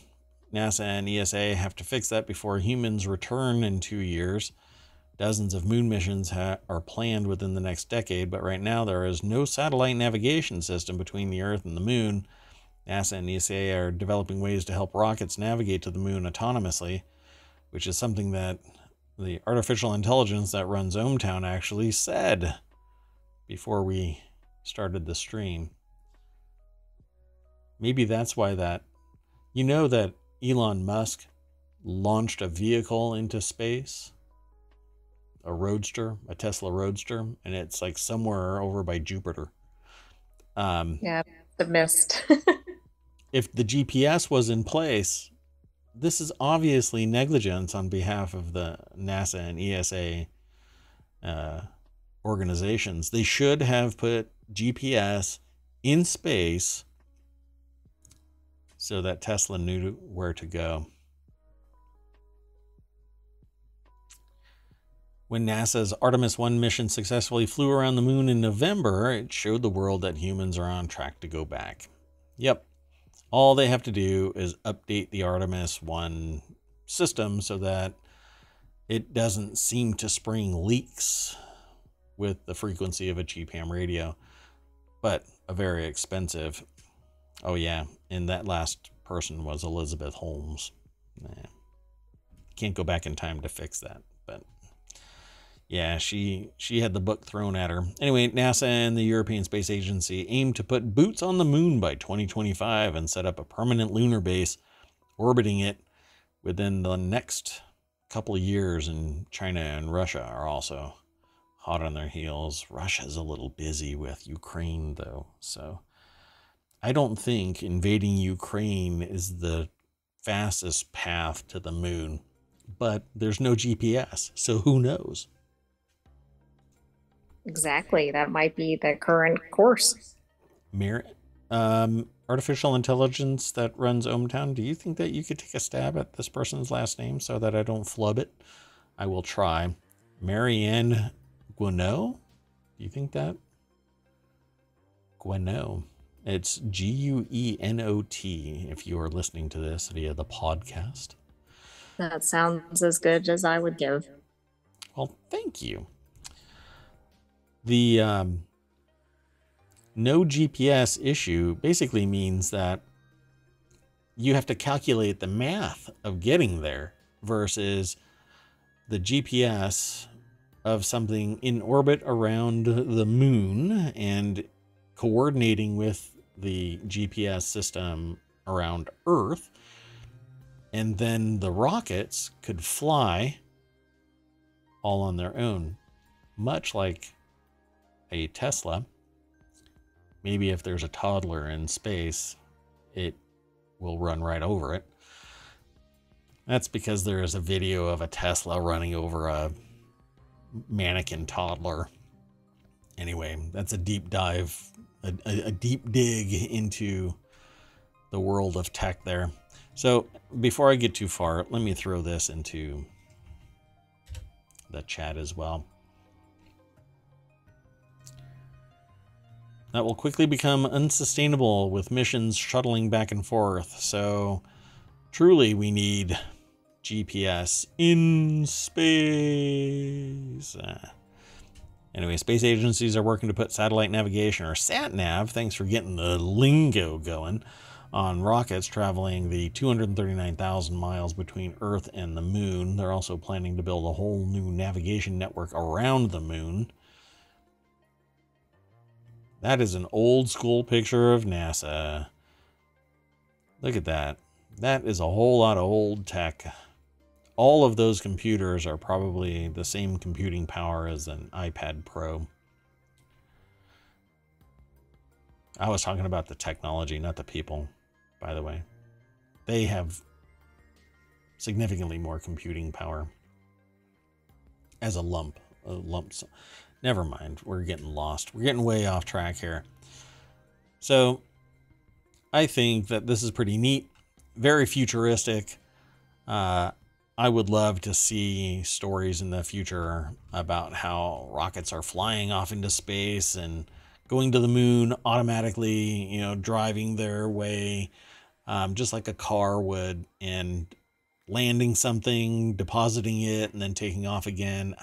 NASA and E S A have to fix that before humans return in two years. Dozens of moon missions ha are planned within the next decade, but right now there is no satellite navigation system between the Earth and the moon. NASA and E S A are developing ways to help rockets navigate to the moon autonomously, which is something that the artificial intelligence that runs ohmTown actually said before we started the stream. Maybe that's why that... You know that Elon Musk launched a vehicle into space? A roadster, a Tesla roadster, and it's like somewhere over by Jupiter. Um, yeah, the mist. If the G P S was in place, this is obviously negligence on behalf of the NASA and E S A uh, organizations. They should have put G P S in space so that Tesla knew where to go. When NASA's Artemis one mission successfully flew around the moon in November, it showed the world that humans are on track to go back. Yep. All they have to do is update the Artemis one system so that it doesn't seem to spring leaks with the frequency of a cheap ham radio, but a very expensive. Oh yeah. And that last person was Elizabeth Holmes. Nah. Can't go back in time to fix that, but yeah, she she had the book thrown at her. Anyway, NASA and the European Space Agency aim to put boots on the moon by twenty twenty-five and set up a permanent lunar base orbiting it within the next couple of years. And China and Russia are also hot on their heels. Russia's a little busy with Ukraine, though. So I don't think invading Ukraine is the fastest path to the moon. But there's no G P S, so who knows? Exactly. That might be the current course. Mer um, artificial intelligence that runs ohmTown, do you think that you could take a stab at this person's last name so that I don't flub it? I will try. Marianne Guineau? Do you think that? Guineau. It's G U E N O T if you are listening to this via the podcast. That sounds as good as I would give. Well, thank you. The um, no G P S issue basically means that you have to calculate the math of getting there versus the G P S of something in orbit around the moon and coordinating with the G P S system around Earth, and then the rockets could fly all on their own, much like a Tesla. Maybe if there's a toddler in space, it will run right over it. That's because there is a video of a Tesla running over a mannequin toddler. Anyway, that's a deep dive, a, a deep dig into the world of tech there. So before I get too far, let me throw this into the chat as well. That will quickly become unsustainable with missions shuttling back and forth. So truly we need G P S in space. Uh, anyway, space agencies are working to put satellite navigation, or sat nav, thanks for getting the lingo going, on rockets traveling the two hundred thirty-nine thousand miles between Earth and the moon. They're also planning to build a whole new navigation network around the moon. That is an old school picture of NASA. Look at that. That is a whole lot of old tech. All of those computers are probably the same computing power as an iPad Pro. I was talking about the technology, not the people, by the way. They have significantly more computing power as a lump, a lump sum. Never mind, we're getting lost. We're getting way off track here. So I think that this is pretty neat, very futuristic. Uh, I would love to see stories in the future about how rockets are flying off into space and going to the moon automatically, you know, driving their way, um, just like a car would, and landing something, depositing it, and then taking off again.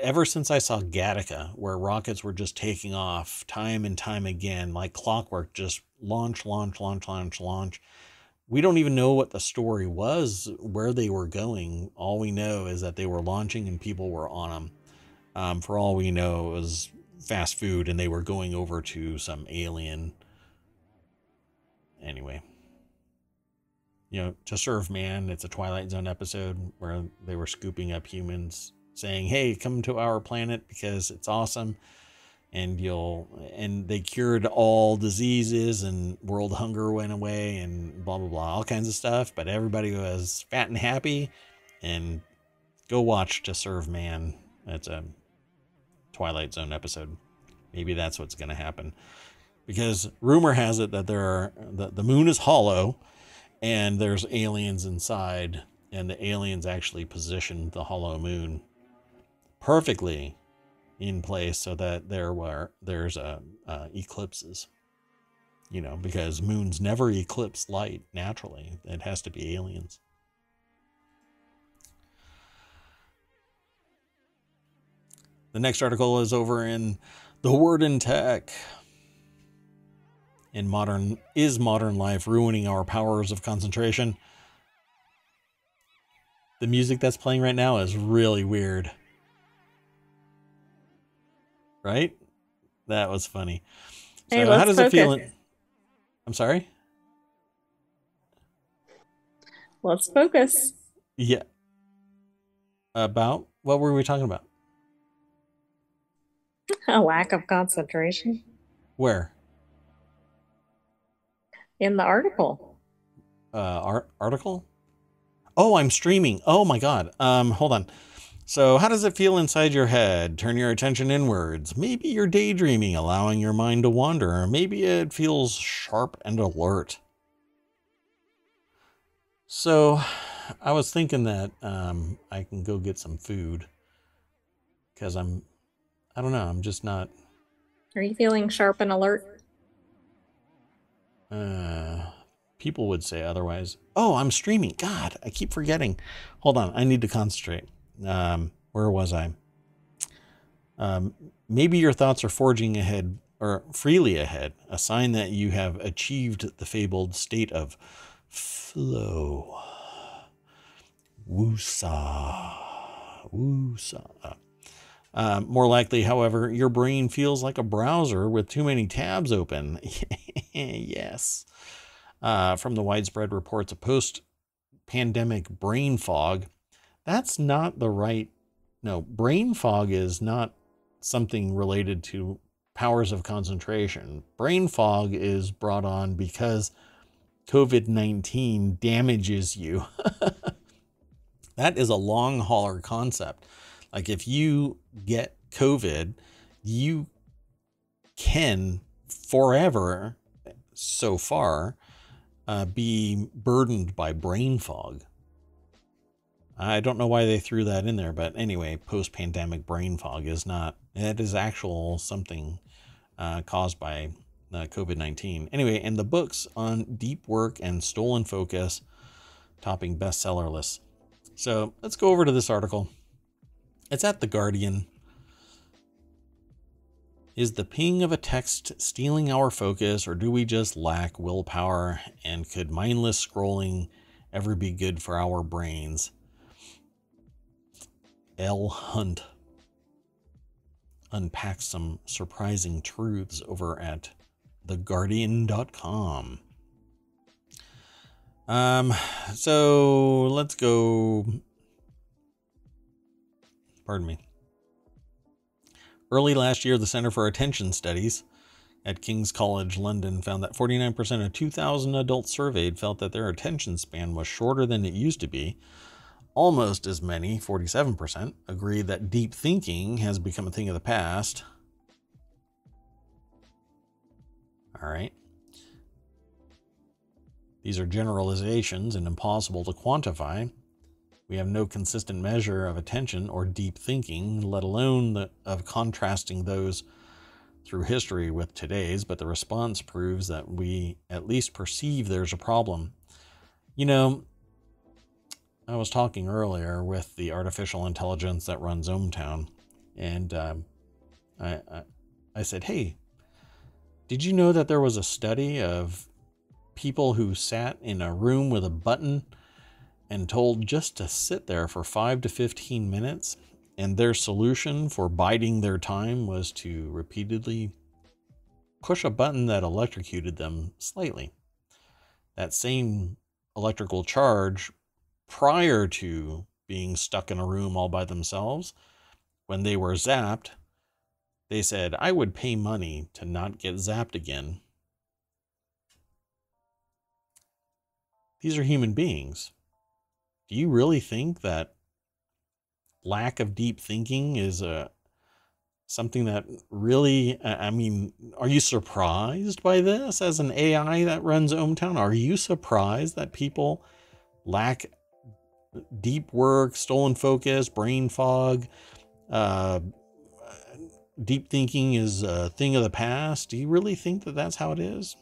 Ever since I saw Gattaca, where rockets were just taking off time and time again, like clockwork, just launch, launch, launch, launch, launch. We don't even know what the story was, where they were going. All we know is that they were launching and people were on them. Um, for all we know, it was fast food and they were going over to some alien. Anyway, you know, to serve man, it's a Twilight Zone episode where they were scooping up humans, saying, hey, come to our planet because it's awesome, and you'll, and they cured all diseases and world hunger went away and blah, blah, blah, all kinds of stuff. But everybody was fat and happy, and go watch To Serve Man. That's a Twilight Zone episode. Maybe that's what's going to happen, because rumor has it that there are, the, the moon is hollow and there's aliens inside, and the aliens actually positioned the hollow moon perfectly in place so that there were there's a uh, eclipses, you know, because moons never eclipse light naturally. It has to be aliens. The next article is over in The Word in Tech. In modern is modern life ruining our powers of concentration? The music that's playing right now is really weird. Right? That was funny. So hey, how does focus. It feel? In... I'm sorry. Let's focus. Yeah. About what were we talking about? A lack of concentration. Where? In the article. Uh, art article. Oh, I'm streaming. Oh my God. Um, hold on. So how does it feel inside your head? Turn your attention inwards. Maybe you're daydreaming, allowing your mind to wander. Or maybe it feels sharp and alert. So I was thinking that um, I can go get some food, because I'm, I don't know, I'm just not. Are you feeling sharp and alert? Uh, people would say otherwise. Oh, I'm streaming. God, I keep forgetting. Hold on. I need to concentrate. Um, where was I? Um, maybe your thoughts are forging ahead, or freely ahead, a sign that you have achieved the fabled state of flow. Woosah. Woosah. Uh, more likely, however, your brain feels like a browser with too many tabs open. Yes. Uh, from the widespread reports of post-pandemic brain fog, that's not the right... No, brain fog is not something related to powers of concentration. Brain fog is brought on because COVID nineteen damages you. That is a long hauler concept. Like if you get COVID, you can forever, so far, uh, be burdened by brain fog. I don't know why they threw that in there, but anyway, post-pandemic brain fog is not, it is actual something uh, caused by uh, COVID nineteen. Anyway, and the books on deep work and stolen focus topping bestseller lists. So let's go over to this article. It's at The Guardian. Is the ping of a text stealing our focus, or do we just lack willpower? And could mindless scrolling ever be good for our brains? L. Hunt unpacks some surprising truths over at the guardian dot com. Um, so let's go... Pardon me. Early last year, the Center for Attention Studies at King's College London found that forty-nine percent of two thousand adults surveyed felt that their attention span was shorter than it used to be. Almost as many, forty-seven percent, agree that deep thinking has become a thing of the past. All right. These are generalizations and impossible to quantify. We have no consistent measure of attention or deep thinking, let alone the, of contrasting those through history with today's, but the response proves that we at least perceive there's a problem. You know, I was talking earlier with the artificial intelligence that runs ohmTown, and um, I, I, I said, hey, did you know that there was a study of people who sat in a room with a button and told just to sit there for five to fifteen minutes, and their solution for biding their time was to repeatedly push a button that electrocuted them slightly. That same electrical charge, prior to being stuck in a room all by themselves, when they were zapped, they said, I would pay money to not get zapped again. These are human beings. Do you really think that lack of deep thinking is a, something that really, I mean, are you surprised by this as an A I that runs ohmTown? Are you surprised that people lack deep work, stolen focus, brain fog, uh, deep thinking is a thing of the past? Do you really think that that's how it is?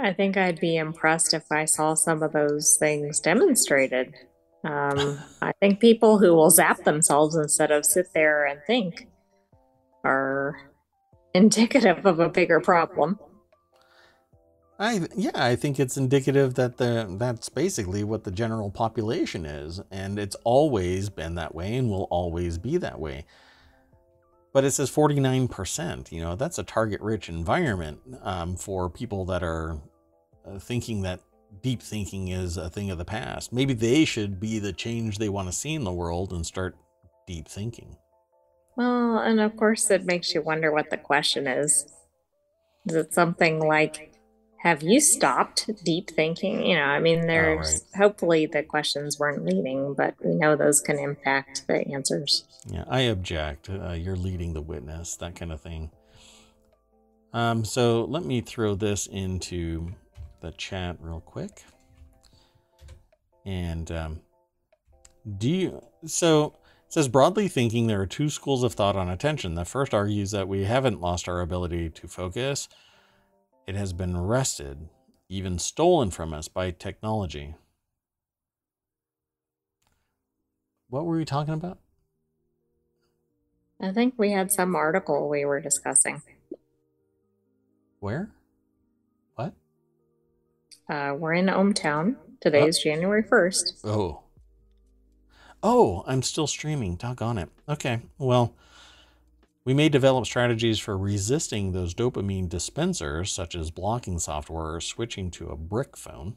I think I'd be impressed if I saw some of those things demonstrated. Um, I think people who will zap themselves instead of sit there and think are indicative of a bigger problem. I yeah, I think it's indicative that the that's basically what the general population is, and it's always been that way and will always be that way. But it says forty-nine percent, you know, that's a target-rich environment um, for people that are thinking that deep thinking is a thing of the past. Maybe they should be the change they want to see in the world and start deep thinking. Well, and of course it makes you wonder what the question is. Is it something like, have you stopped deep thinking? You know, I mean, there's oh, right. hopefully the questions weren't leading, but we know those can impact the answers. Yeah, I object. Uh, you're leading the witness, that kind of thing. Um, so let me throw this into the chat real quick. And um, do you, so it says, broadly thinking, there are two schools of thought on attention. The first argues that we haven't lost our ability to focus. It has been wrested, even stolen from us by technology. What were we talking about? I think we had some article we were discussing. Where? What? Uh, we're in ohmTown. Today's oh. January first. Oh. Oh, I'm still streaming. Doggone it. Okay, well, we may develop strategies for resisting those dopamine dispensers, such as blocking software or switching to a brick phone,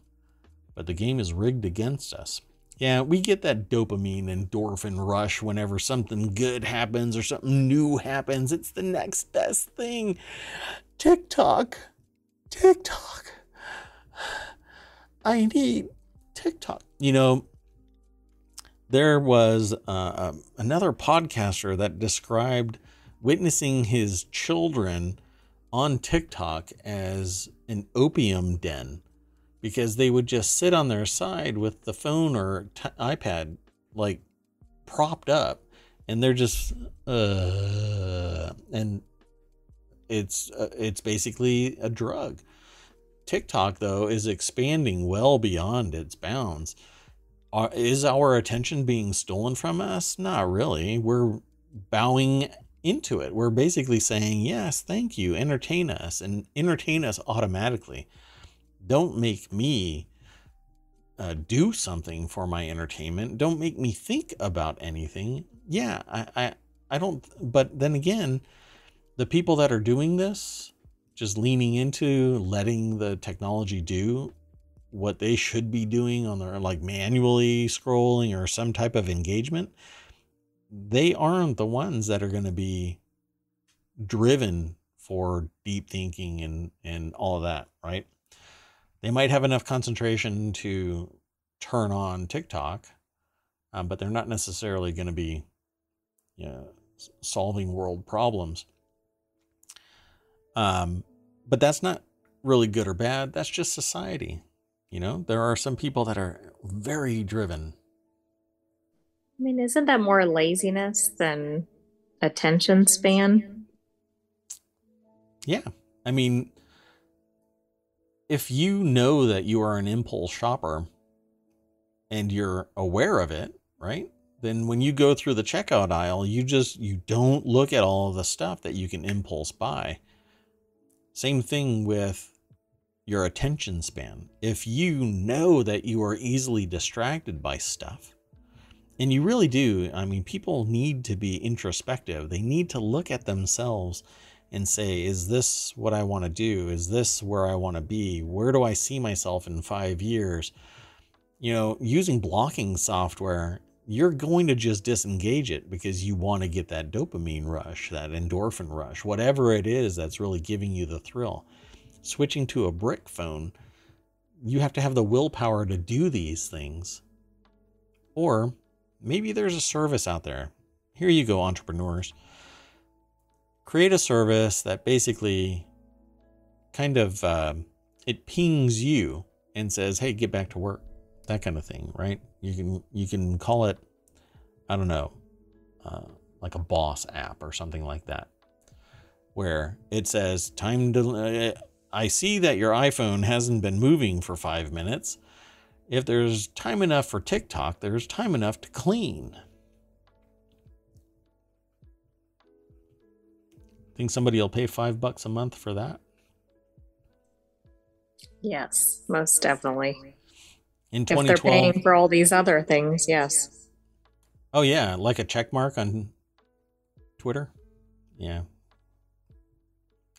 but the game is rigged against us. Yeah, we get that dopamine endorphin rush whenever something good happens or something new happens. It's the next best thing. TikTok. TikTok. I need TikTok. You know, there was uh, another podcaster that described witnessing his children on TikTok as an opium den, because they would just sit on their side with the phone or t- iPad like propped up, and they're just, uh, and it's, uh, it's basically a drug. TikTok, though, is expanding well beyond its bounds. Are, is our attention being stolen from us? Not really. We're bowing into it. We're basically saying, yes, thank you, entertain us, and entertain us automatically. Don't make me uh, do something for my entertainment. Don't make me think about anything. Yeah, I, I, I don't. But then again, the people that are doing this, just leaning into letting the technology do what they should be doing on their, like, manually scrolling or some type of engagement, they aren't the ones that are going to be driven for deep thinking and, and all of that, right? They might have enough concentration to turn on TikTok, um, but they're not necessarily going to be, you know, solving world problems. Um, but that's not really good or bad. That's just society. You know, there are some people that are very driven. I mean, isn't that more laziness than attention span? Yeah. I mean, if you know that you are an impulse shopper and you're aware of it, right? Then when you go through the checkout aisle, you just, you don't look at all of the stuff that you can impulse buy. Same thing with your attention span. If you know that you are easily distracted by stuff, and you really do, I mean, people need to be introspective. They need to look at themselves and say, is this what I want to do? Is this where I want to be? Where do I see myself in five years? You know, using blocking software, you're going to just disengage it because you want to get that dopamine rush, that endorphin rush, whatever it is that's really giving you the thrill. Switching to a brick phone, you have to have the willpower to do these things. Or maybe there's a service out there. Here you go, entrepreneurs. Create a service that basically kind of, uh, it pings you and says, hey, get back to work, that kind of thing, right? You can, you can call it, I don't know, uh, like a boss app or something like that, where it says, time to, uh, I see that your iPhone hasn't been moving for five minutes. If there's time enough for TikTok, there's time enough to clean. Think somebody will pay five bucks a month for that? Yes, most definitely. In twenty twelve, if they're paying for all these other things, yes. Oh yeah, like a check mark on Twitter. Yeah,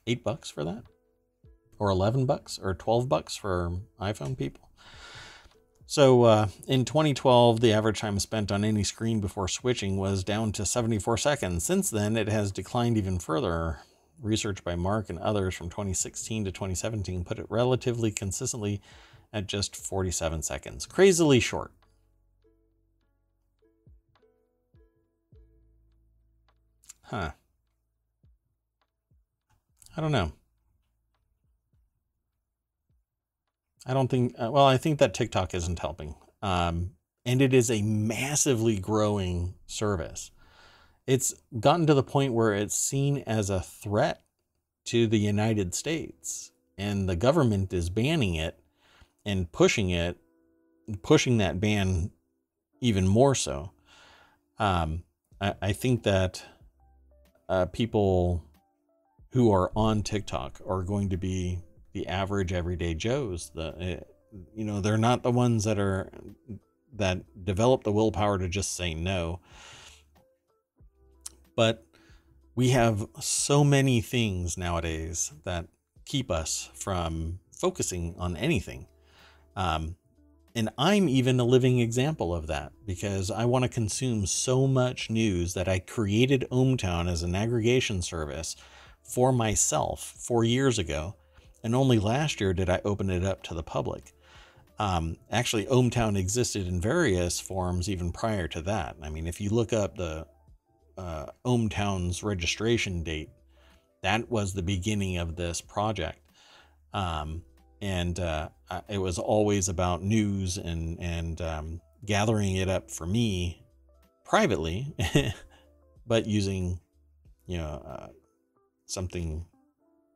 eight bucks for that, or eleven bucks, or twelve bucks for iPhone people. So uh, in twenty twelve, the average time spent on any screen before switching was down to seventy-four seconds. Since then, it has declined even further. Research by Mark and others from twenty sixteen to twenty seventeen put it relatively consistently at just forty-seven seconds. Crazily short. Huh. I don't know. I don't think, uh, well, I think that TikTok isn't helping. Um, and it is a massively growing service. It's gotten to the point where it's seen as a threat to the United States, and the government is banning it and pushing it, pushing that ban even more so. Um, I, I think that uh, people who are on TikTok are going to be the average everyday Joes. The, you know, they're not the ones that are that develop the willpower to just say no. But we have so many things nowadays that keep us from focusing on anything. Um, and I'm even a living example of that, because I want to consume so much news that I created ohmTown as an aggregation service for myself four years ago. And only last year did I open it up to the public. Um, actually, ohmTown existed in various forms even prior to that. I mean, if you look up the uh, ohmTown's registration date, that was the beginning of this project. Um, and uh, it was always about news and, and um, gathering it up for me privately, but using, you know, uh, something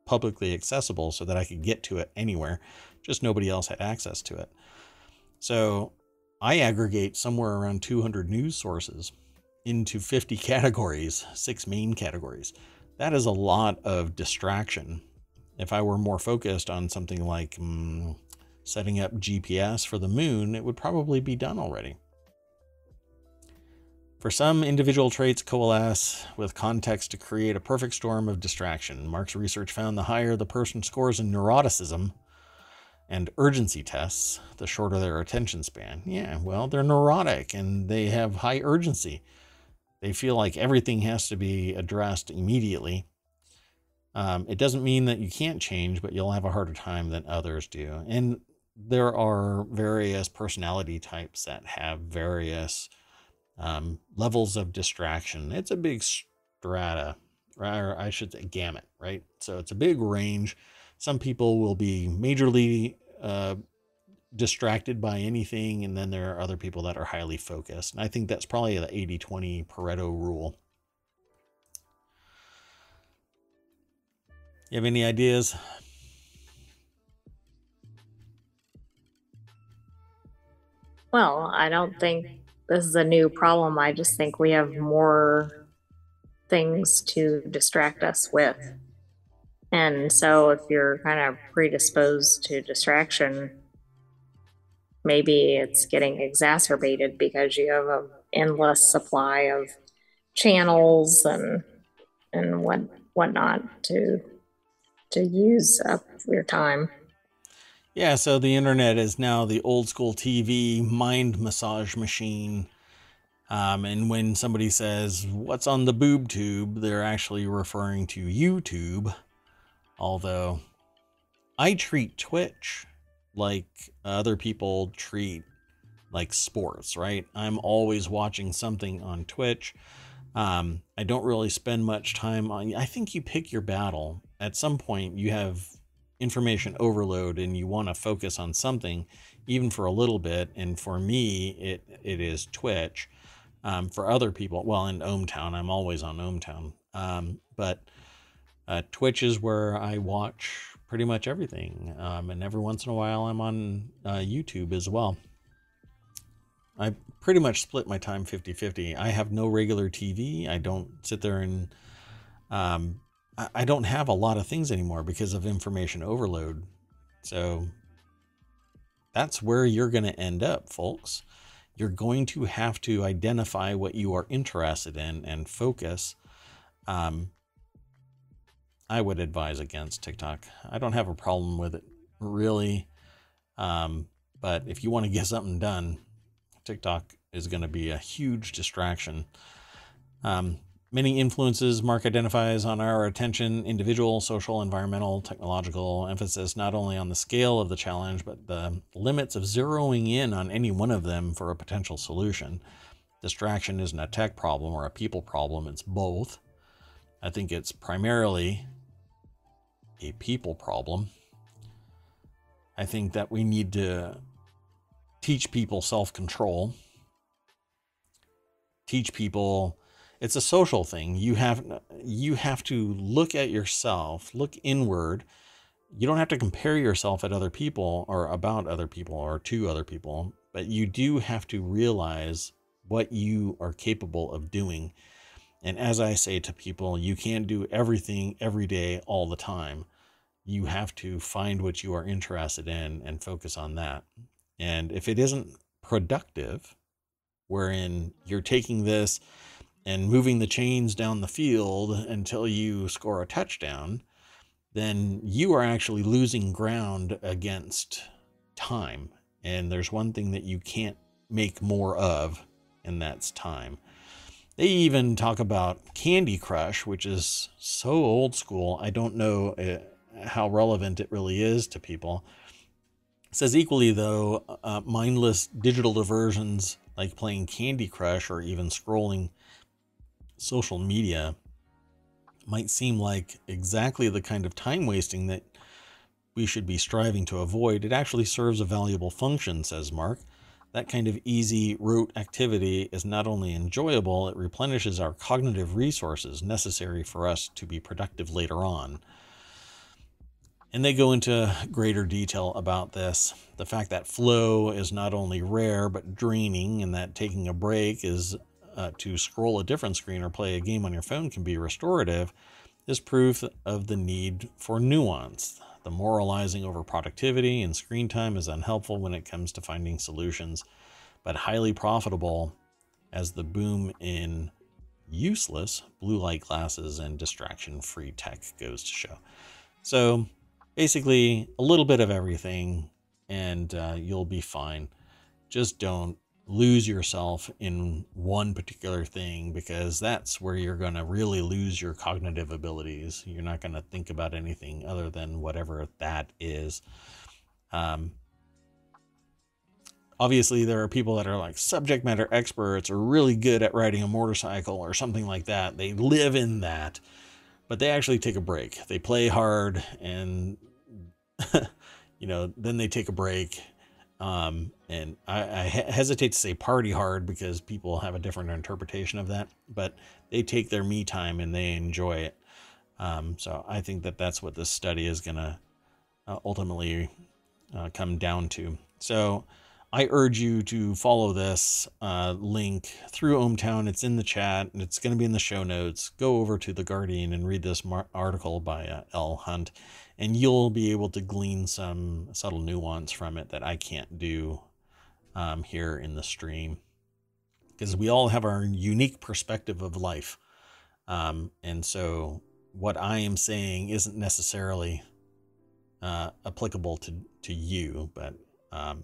publicly accessible so that I could get to it anywhere. Just nobody else had access to it. So I aggregate somewhere around two hundred news sources into fifty categories, six main categories. That is a lot of distraction. If I were more focused on something like mm, setting up G P S for the moon, it would probably be done already. For some, individual traits coalesce with context to create a perfect storm of distraction. Mark's research found the higher the person scores in neuroticism and urgency tests, the shorter their attention span. Yeah, well, they're neurotic and they have high urgency. They feel like everything has to be addressed immediately. Um, it doesn't mean that you can't change, but you'll have a harder time than others do. And there are various personality types that have various Um, levels of distraction. It's a big strata, or I should say gamut, right? So it's a big range. Some people will be majorly uh, distracted by anything, and then there are other people that are highly focused. And I think that's probably the eighty twenty Pareto rule. You have any ideas? Well, I don't think this is a new problem. I just think we have more things to distract us with. And so if you're kind of predisposed to distraction, maybe it's getting exacerbated because you have an endless supply of channels and and what whatnot to to use up your time. Yeah, so the internet is now the old school T V mind massage machine. Um, and when somebody says, what's on the boob tube, they're actually referring to YouTube. Although I treat Twitch like other people treat like sports, right? I'm always watching something on Twitch. Um, I don't really spend much time on, I think you pick your battle. At some point you have information overload and you want to focus on something even for a little bit, and for me it it is Twitch. Um for other people, well, in ohmTown I'm always on ohmTown, um but uh Twitch is where I watch pretty much everything, um and every once in a while I'm on uh YouTube as well. I pretty much split my time fifty fifty. I have no regular T V. I don't sit there and um I don't have a lot of things anymore because of information overload. So that's where you're going to end up, folks. You're going to have to identify what you are interested in and focus. Um, I would advise against TikTok. I don't have a problem with it really. Um, but if you want to get something done, TikTok is going to be a huge distraction. Um, Many influences Mark identifies on our attention, individual, social, environmental, technological, emphasis not only on the scale of the challenge, but the limits of zeroing in on any one of them for a potential solution. Distraction isn't a tech problem or a people problem. It's both. I think it's primarily a people problem. I think that we need to teach people self-control. Teach people... It's a social thing. You have, you have to look at yourself, look inward. You don't have to compare yourself at other people or about other people or to other people, but you do have to realize what you are capable of doing. And as I say to people, you can't do everything every day all the time. You have to find what you are interested in and focus on that. And if it isn't productive, wherein you're taking this and moving the chains down the field until you score a touchdown, then you are actually losing ground against time. And there's one thing that you can't make more of, and that's time. They even talk about Candy Crush, which is so old school. I don't know how relevant it really is to people. It says equally, though, uh, mindless digital diversions like playing Candy Crush or even scrolling social media might seem like exactly the kind of time wasting that we should be striving to avoid. It actually serves a valuable function, says Mark. That kind of easy rote activity is not only enjoyable, it replenishes our cognitive resources necessary for us to be productive later on. And they go into greater detail about this. The fact that flow is not only rare, but draining, and that taking a break is uh, to scroll a different screen or play a game on your phone can be restorative is proof of the need for nuance. The moralizing over productivity and screen time is unhelpful when it comes to finding solutions, but highly profitable as the boom in useless blue light glasses and distraction-free tech goes to show. So basically, a little bit of everything, and uh, you'll be fine. Just don't lose yourself in one particular thing, because that's where you're going to really lose your cognitive abilities. You're not going to think about anything other than whatever that is. Um, obviously, there are people that are like subject matter experts or really good at riding a motorcycle or something like that. They live in that, but they actually take a break. They play hard and... you know, then they take a break. Um, and I, I hesitate to say party hard because people have a different interpretation of that, but they take their me time and they enjoy it. Um, so I think that that's what this study is going to uh, ultimately uh, come down to. So I urge you to follow this uh, link through ohmTown. It's in the chat and it's going to be in the show notes. Go over to The Guardian and read this mar- article by uh, L. Hunt. And you'll be able to glean some subtle nuance from it that I can't do um, here in the stream. Because we all have our unique perspective of life. Um, and so what I am saying isn't necessarily uh, applicable to, to you. But um,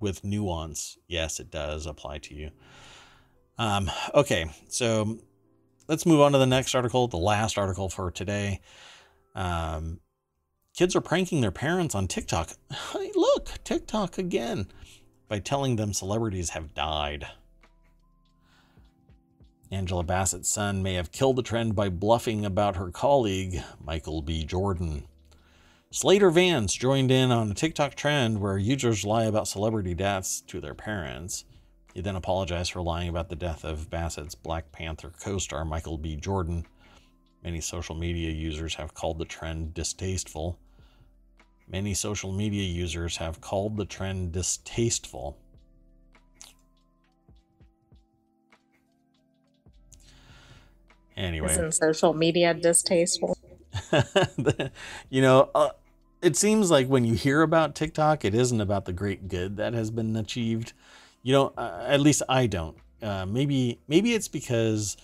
with nuance, yes, it does apply to you. Um, okay, so let's move on to the next article. The last article for today. Um, Kids are pranking their parents on TikTok. Hey, look, TikTok again, by telling them celebrities have died. Angela Bassett's son may have killed the trend by bluffing about her colleague, Michael B. Jordan. Slater Vance joined in on a TikTok trend where users lie about celebrity deaths to their parents. He then apologized for lying about the death of Bassett's Black Panther co-star, Michael B. Jordan. Many social media users have called the trend distasteful. Many social media users have called the trend distasteful. Anyway. Isn't social media distasteful? You know, uh, it seems like when you hear about TikTok, it isn't about the great good that has been achieved. You know, uh, at least I don't. Uh, maybe, maybe it's because...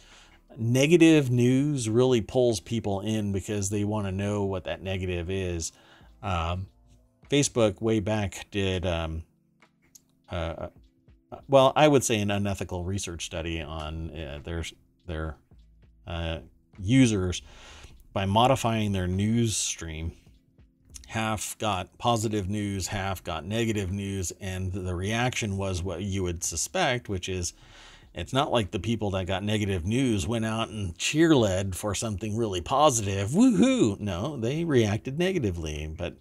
negative news really pulls people in because they want to know what that negative is. Um, Facebook way back did, um, uh, well, I would say an unethical research study on uh, their, their uh, users by modifying their news stream. Half got positive news, half got negative news. And the reaction was what you would suspect, which is, it's not like the people that got negative news went out and cheerled for something really positive. Woohoo! No, they reacted negatively, but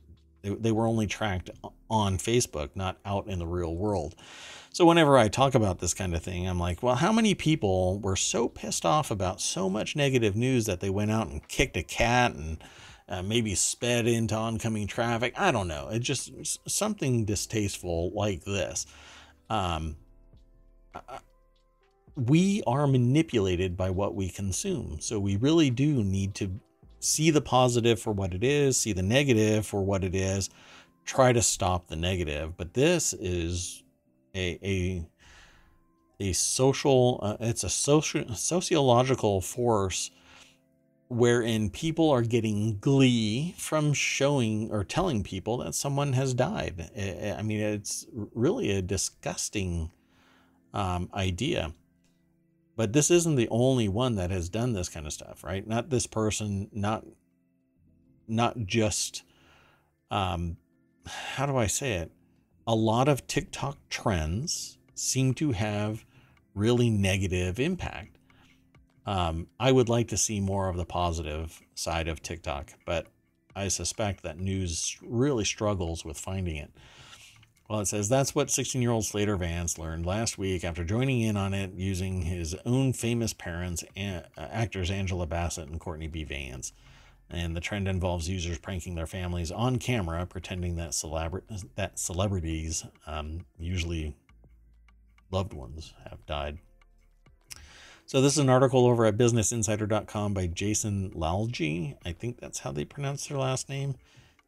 they, they were only tracked on Facebook, not out in the real world. So whenever I talk about this kind of thing, I'm like, well, how many people were so pissed off about so much negative news that they went out and kicked a cat and uh, maybe sped into oncoming traffic? I don't know. It's just something distasteful like this. Um, I, We are manipulated by what we consume. So we really do need to see the positive for what it is, see the negative for what it is, try to stop the negative. But this is a a a social uh, it's a social sociological force wherein people are getting glee from showing or telling people that someone has died. I mean, it's really a disgusting um, idea. But this isn't the only one that has done this kind of stuff, right? Not this person, not not just, um, how do I say it? A lot of TikTok trends seem to have really negative impact. Um, I would like to see more of the positive side of TikTok, but I suspect that news really struggles with finding it. Well, it says that's what sixteen-year-old Slater Vance learned last week after joining in on it using his own famous parents, uh, actors Angela Bassett and Courtney B. Vance. And the trend involves users pranking their families on camera, pretending that, celebra- that celebrities, um, usually loved ones, have died. So this is an article over at business insider dot com by Jason Lalji. I think that's how they pronounce their last name.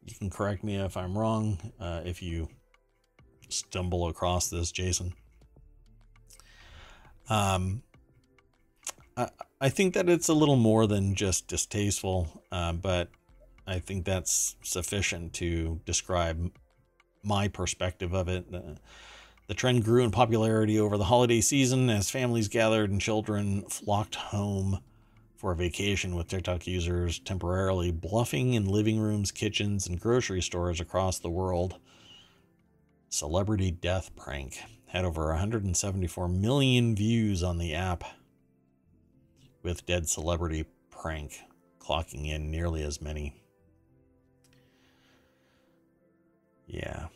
You can correct me if I'm wrong, uh, if you stumble across this, Jason. Um, I, I think that it's a little more than just distasteful, uh, but I think that's sufficient to describe my perspective of it. Uh, The trend grew in popularity over the holiday season as families gathered and children flocked home for a vacation, with TikTok users temporarily bluffing in living rooms, kitchens, and grocery stores across the world. Celebrity death prank had over one hundred seventy-four million views on the app, with dead celebrity prank clocking in nearly as many. Yeah.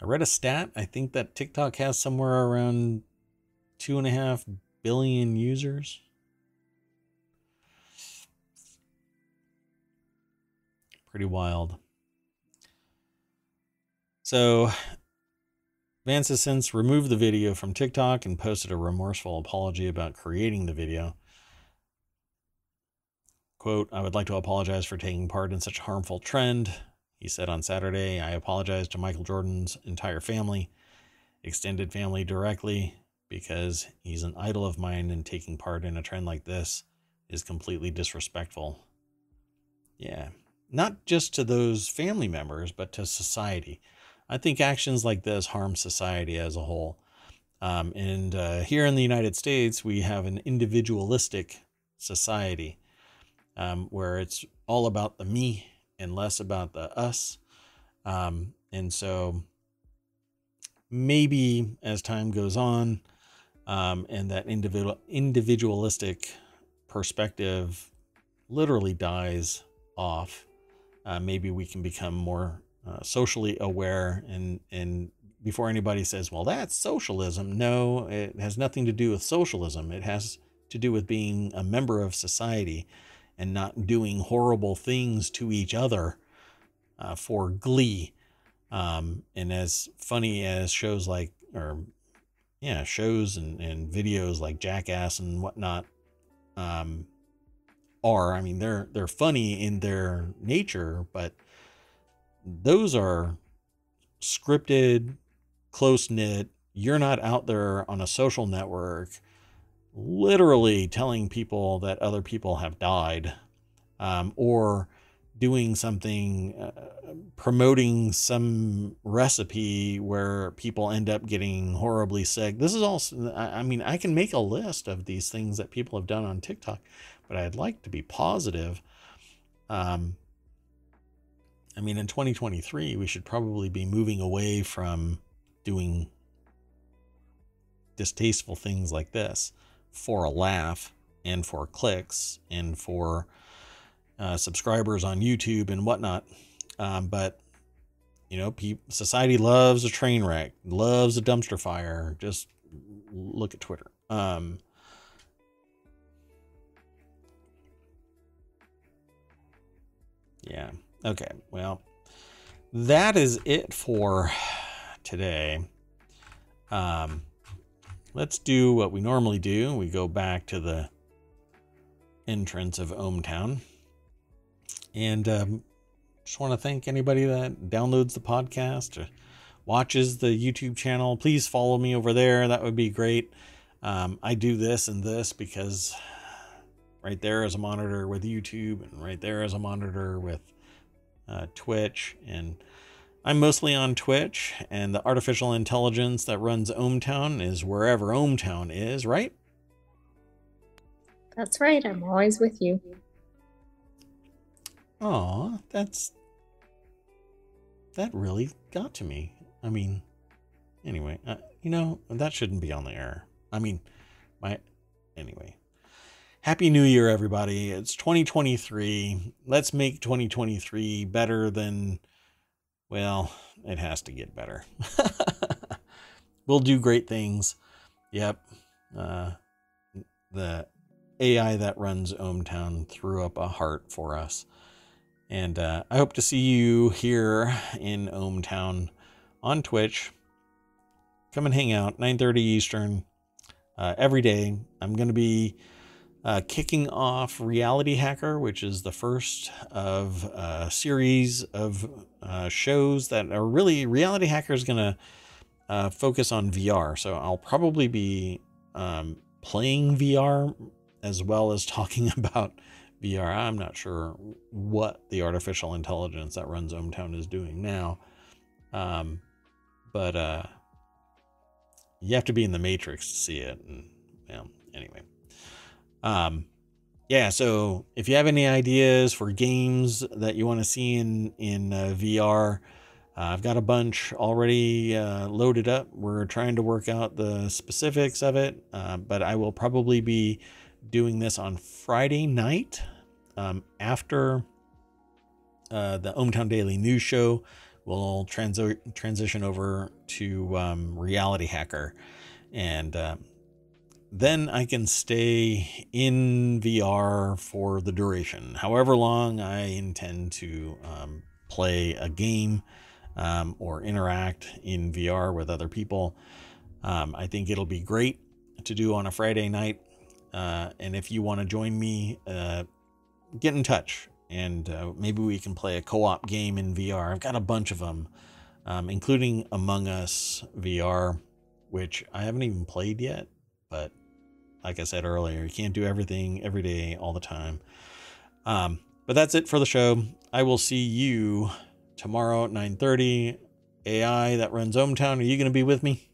I read a stat. I think that TikTok has somewhere around two and a half billion users. Pretty wild. So Vance has since removed the video from TikTok and posted a remorseful apology about creating the video. Quote, "I would like to apologize for taking part in such a harmful trend," he said on Saturday. "I apologize to Michael Jordan's entire family, extended family directly, because he's an idol of mine, and taking part in a trend like this is completely disrespectful." Yeah, not just to those family members, but to society. I think actions like this harm society as a whole. Um, and uh, here in the United States, we have an individualistic society um, where it's all about the me and less about the us. Um, and so maybe as time goes on, um, and that individual individualistic perspective literally dies off, uh, maybe we can become more uh, socially aware. And, and before anybody says, well, that's socialism. No, it has nothing to do with socialism. It has to do with being a member of society and not doing horrible things to each other uh, for glee. Um, and as funny as shows like, or yeah, shows and, and videos like Jackass and whatnot um, are, I mean, they're, they're funny in their nature, but those are scripted, close knit. You're not out there on a social network literally telling people that other people have died, um, or doing something, uh, promoting some recipe where people end up getting horribly sick. This is also, I mean, I can make a list of these things that people have done on TikTok, but I'd like to be positive. Um, I mean, in twenty twenty-three, we should probably be moving away from doing distasteful things like this for a laugh and for clicks and for uh, subscribers on YouTube and whatnot. Um, but, you know, pe- society loves a train wreck, loves a dumpster fire. Just look at Twitter. Um, yeah. Okay. Well, that is it for today. Um, Let's do what we normally do. We go back to the entrance of ohmTown. And um, just want to thank anybody that downloads the podcast, or watches the YouTube channel, please follow me over there. That would be great. Um, I do this and this because right there is a monitor with YouTube, and right there is a monitor with uh, Twitch. And I'm mostly on Twitch, and the artificial intelligence that runs ohmTown is wherever ohmTown is, right? That's right. I'm always with you. Aw, that's... that really got to me. I mean, anyway, uh, you know, that shouldn't be on the air. I mean, my... anyway. Happy New Year, everybody. It's twenty twenty-three. Let's make twenty twenty-three better than... well, it has to get better. We'll do great things. Yep. Uh, the A I that runs ohmTown threw up a heart for us. And uh, I hope to see you here in ohmTown on Twitch. Come and hang out, nine thirty Eastern, uh, every day. I'm going to be uh, kicking off Reality Hacker, which is the first of a series of uh, shows that are really... Reality Hacker is going to uh, focus on V R. So I'll probably be um, playing V R as well as talking about V R. I'm not sure what the artificial intelligence that runs ohmTown is doing now. Um, but uh, you have to be in the Matrix to see it. And, yeah, anyway. Um, yeah, so if you have any ideas for games that you want to see in, in uh, V R, uh, I've got a bunch already uh, loaded up. We're trying to work out the specifics of it, uh, but I will probably be doing this on Friday night um, after uh, the ohmTown Daily News Show. We'll trans transition over to um, Reality Hacker, and uh, then I can stay in V R for the duration, however long I intend to um, play a game um, or interact in V R with other people. Um, I think it'll be great to do on a Friday night. Uh, and if you want to join me, uh, get in touch, and uh, maybe we can play a co-op game in V R. I've got a bunch of them, um, including Among Us V R, which I haven't even played yet. But like I said earlier, you can't do everything every day all the time. Um, but that's it for the show. I will see you tomorrow at nine thirty. A I that runs ohmTown, are you going to be with me?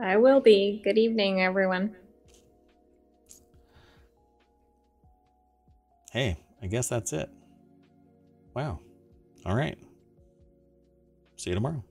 I will be. Good evening, everyone. Hey, I guess that's it. Wow. All right. See you tomorrow.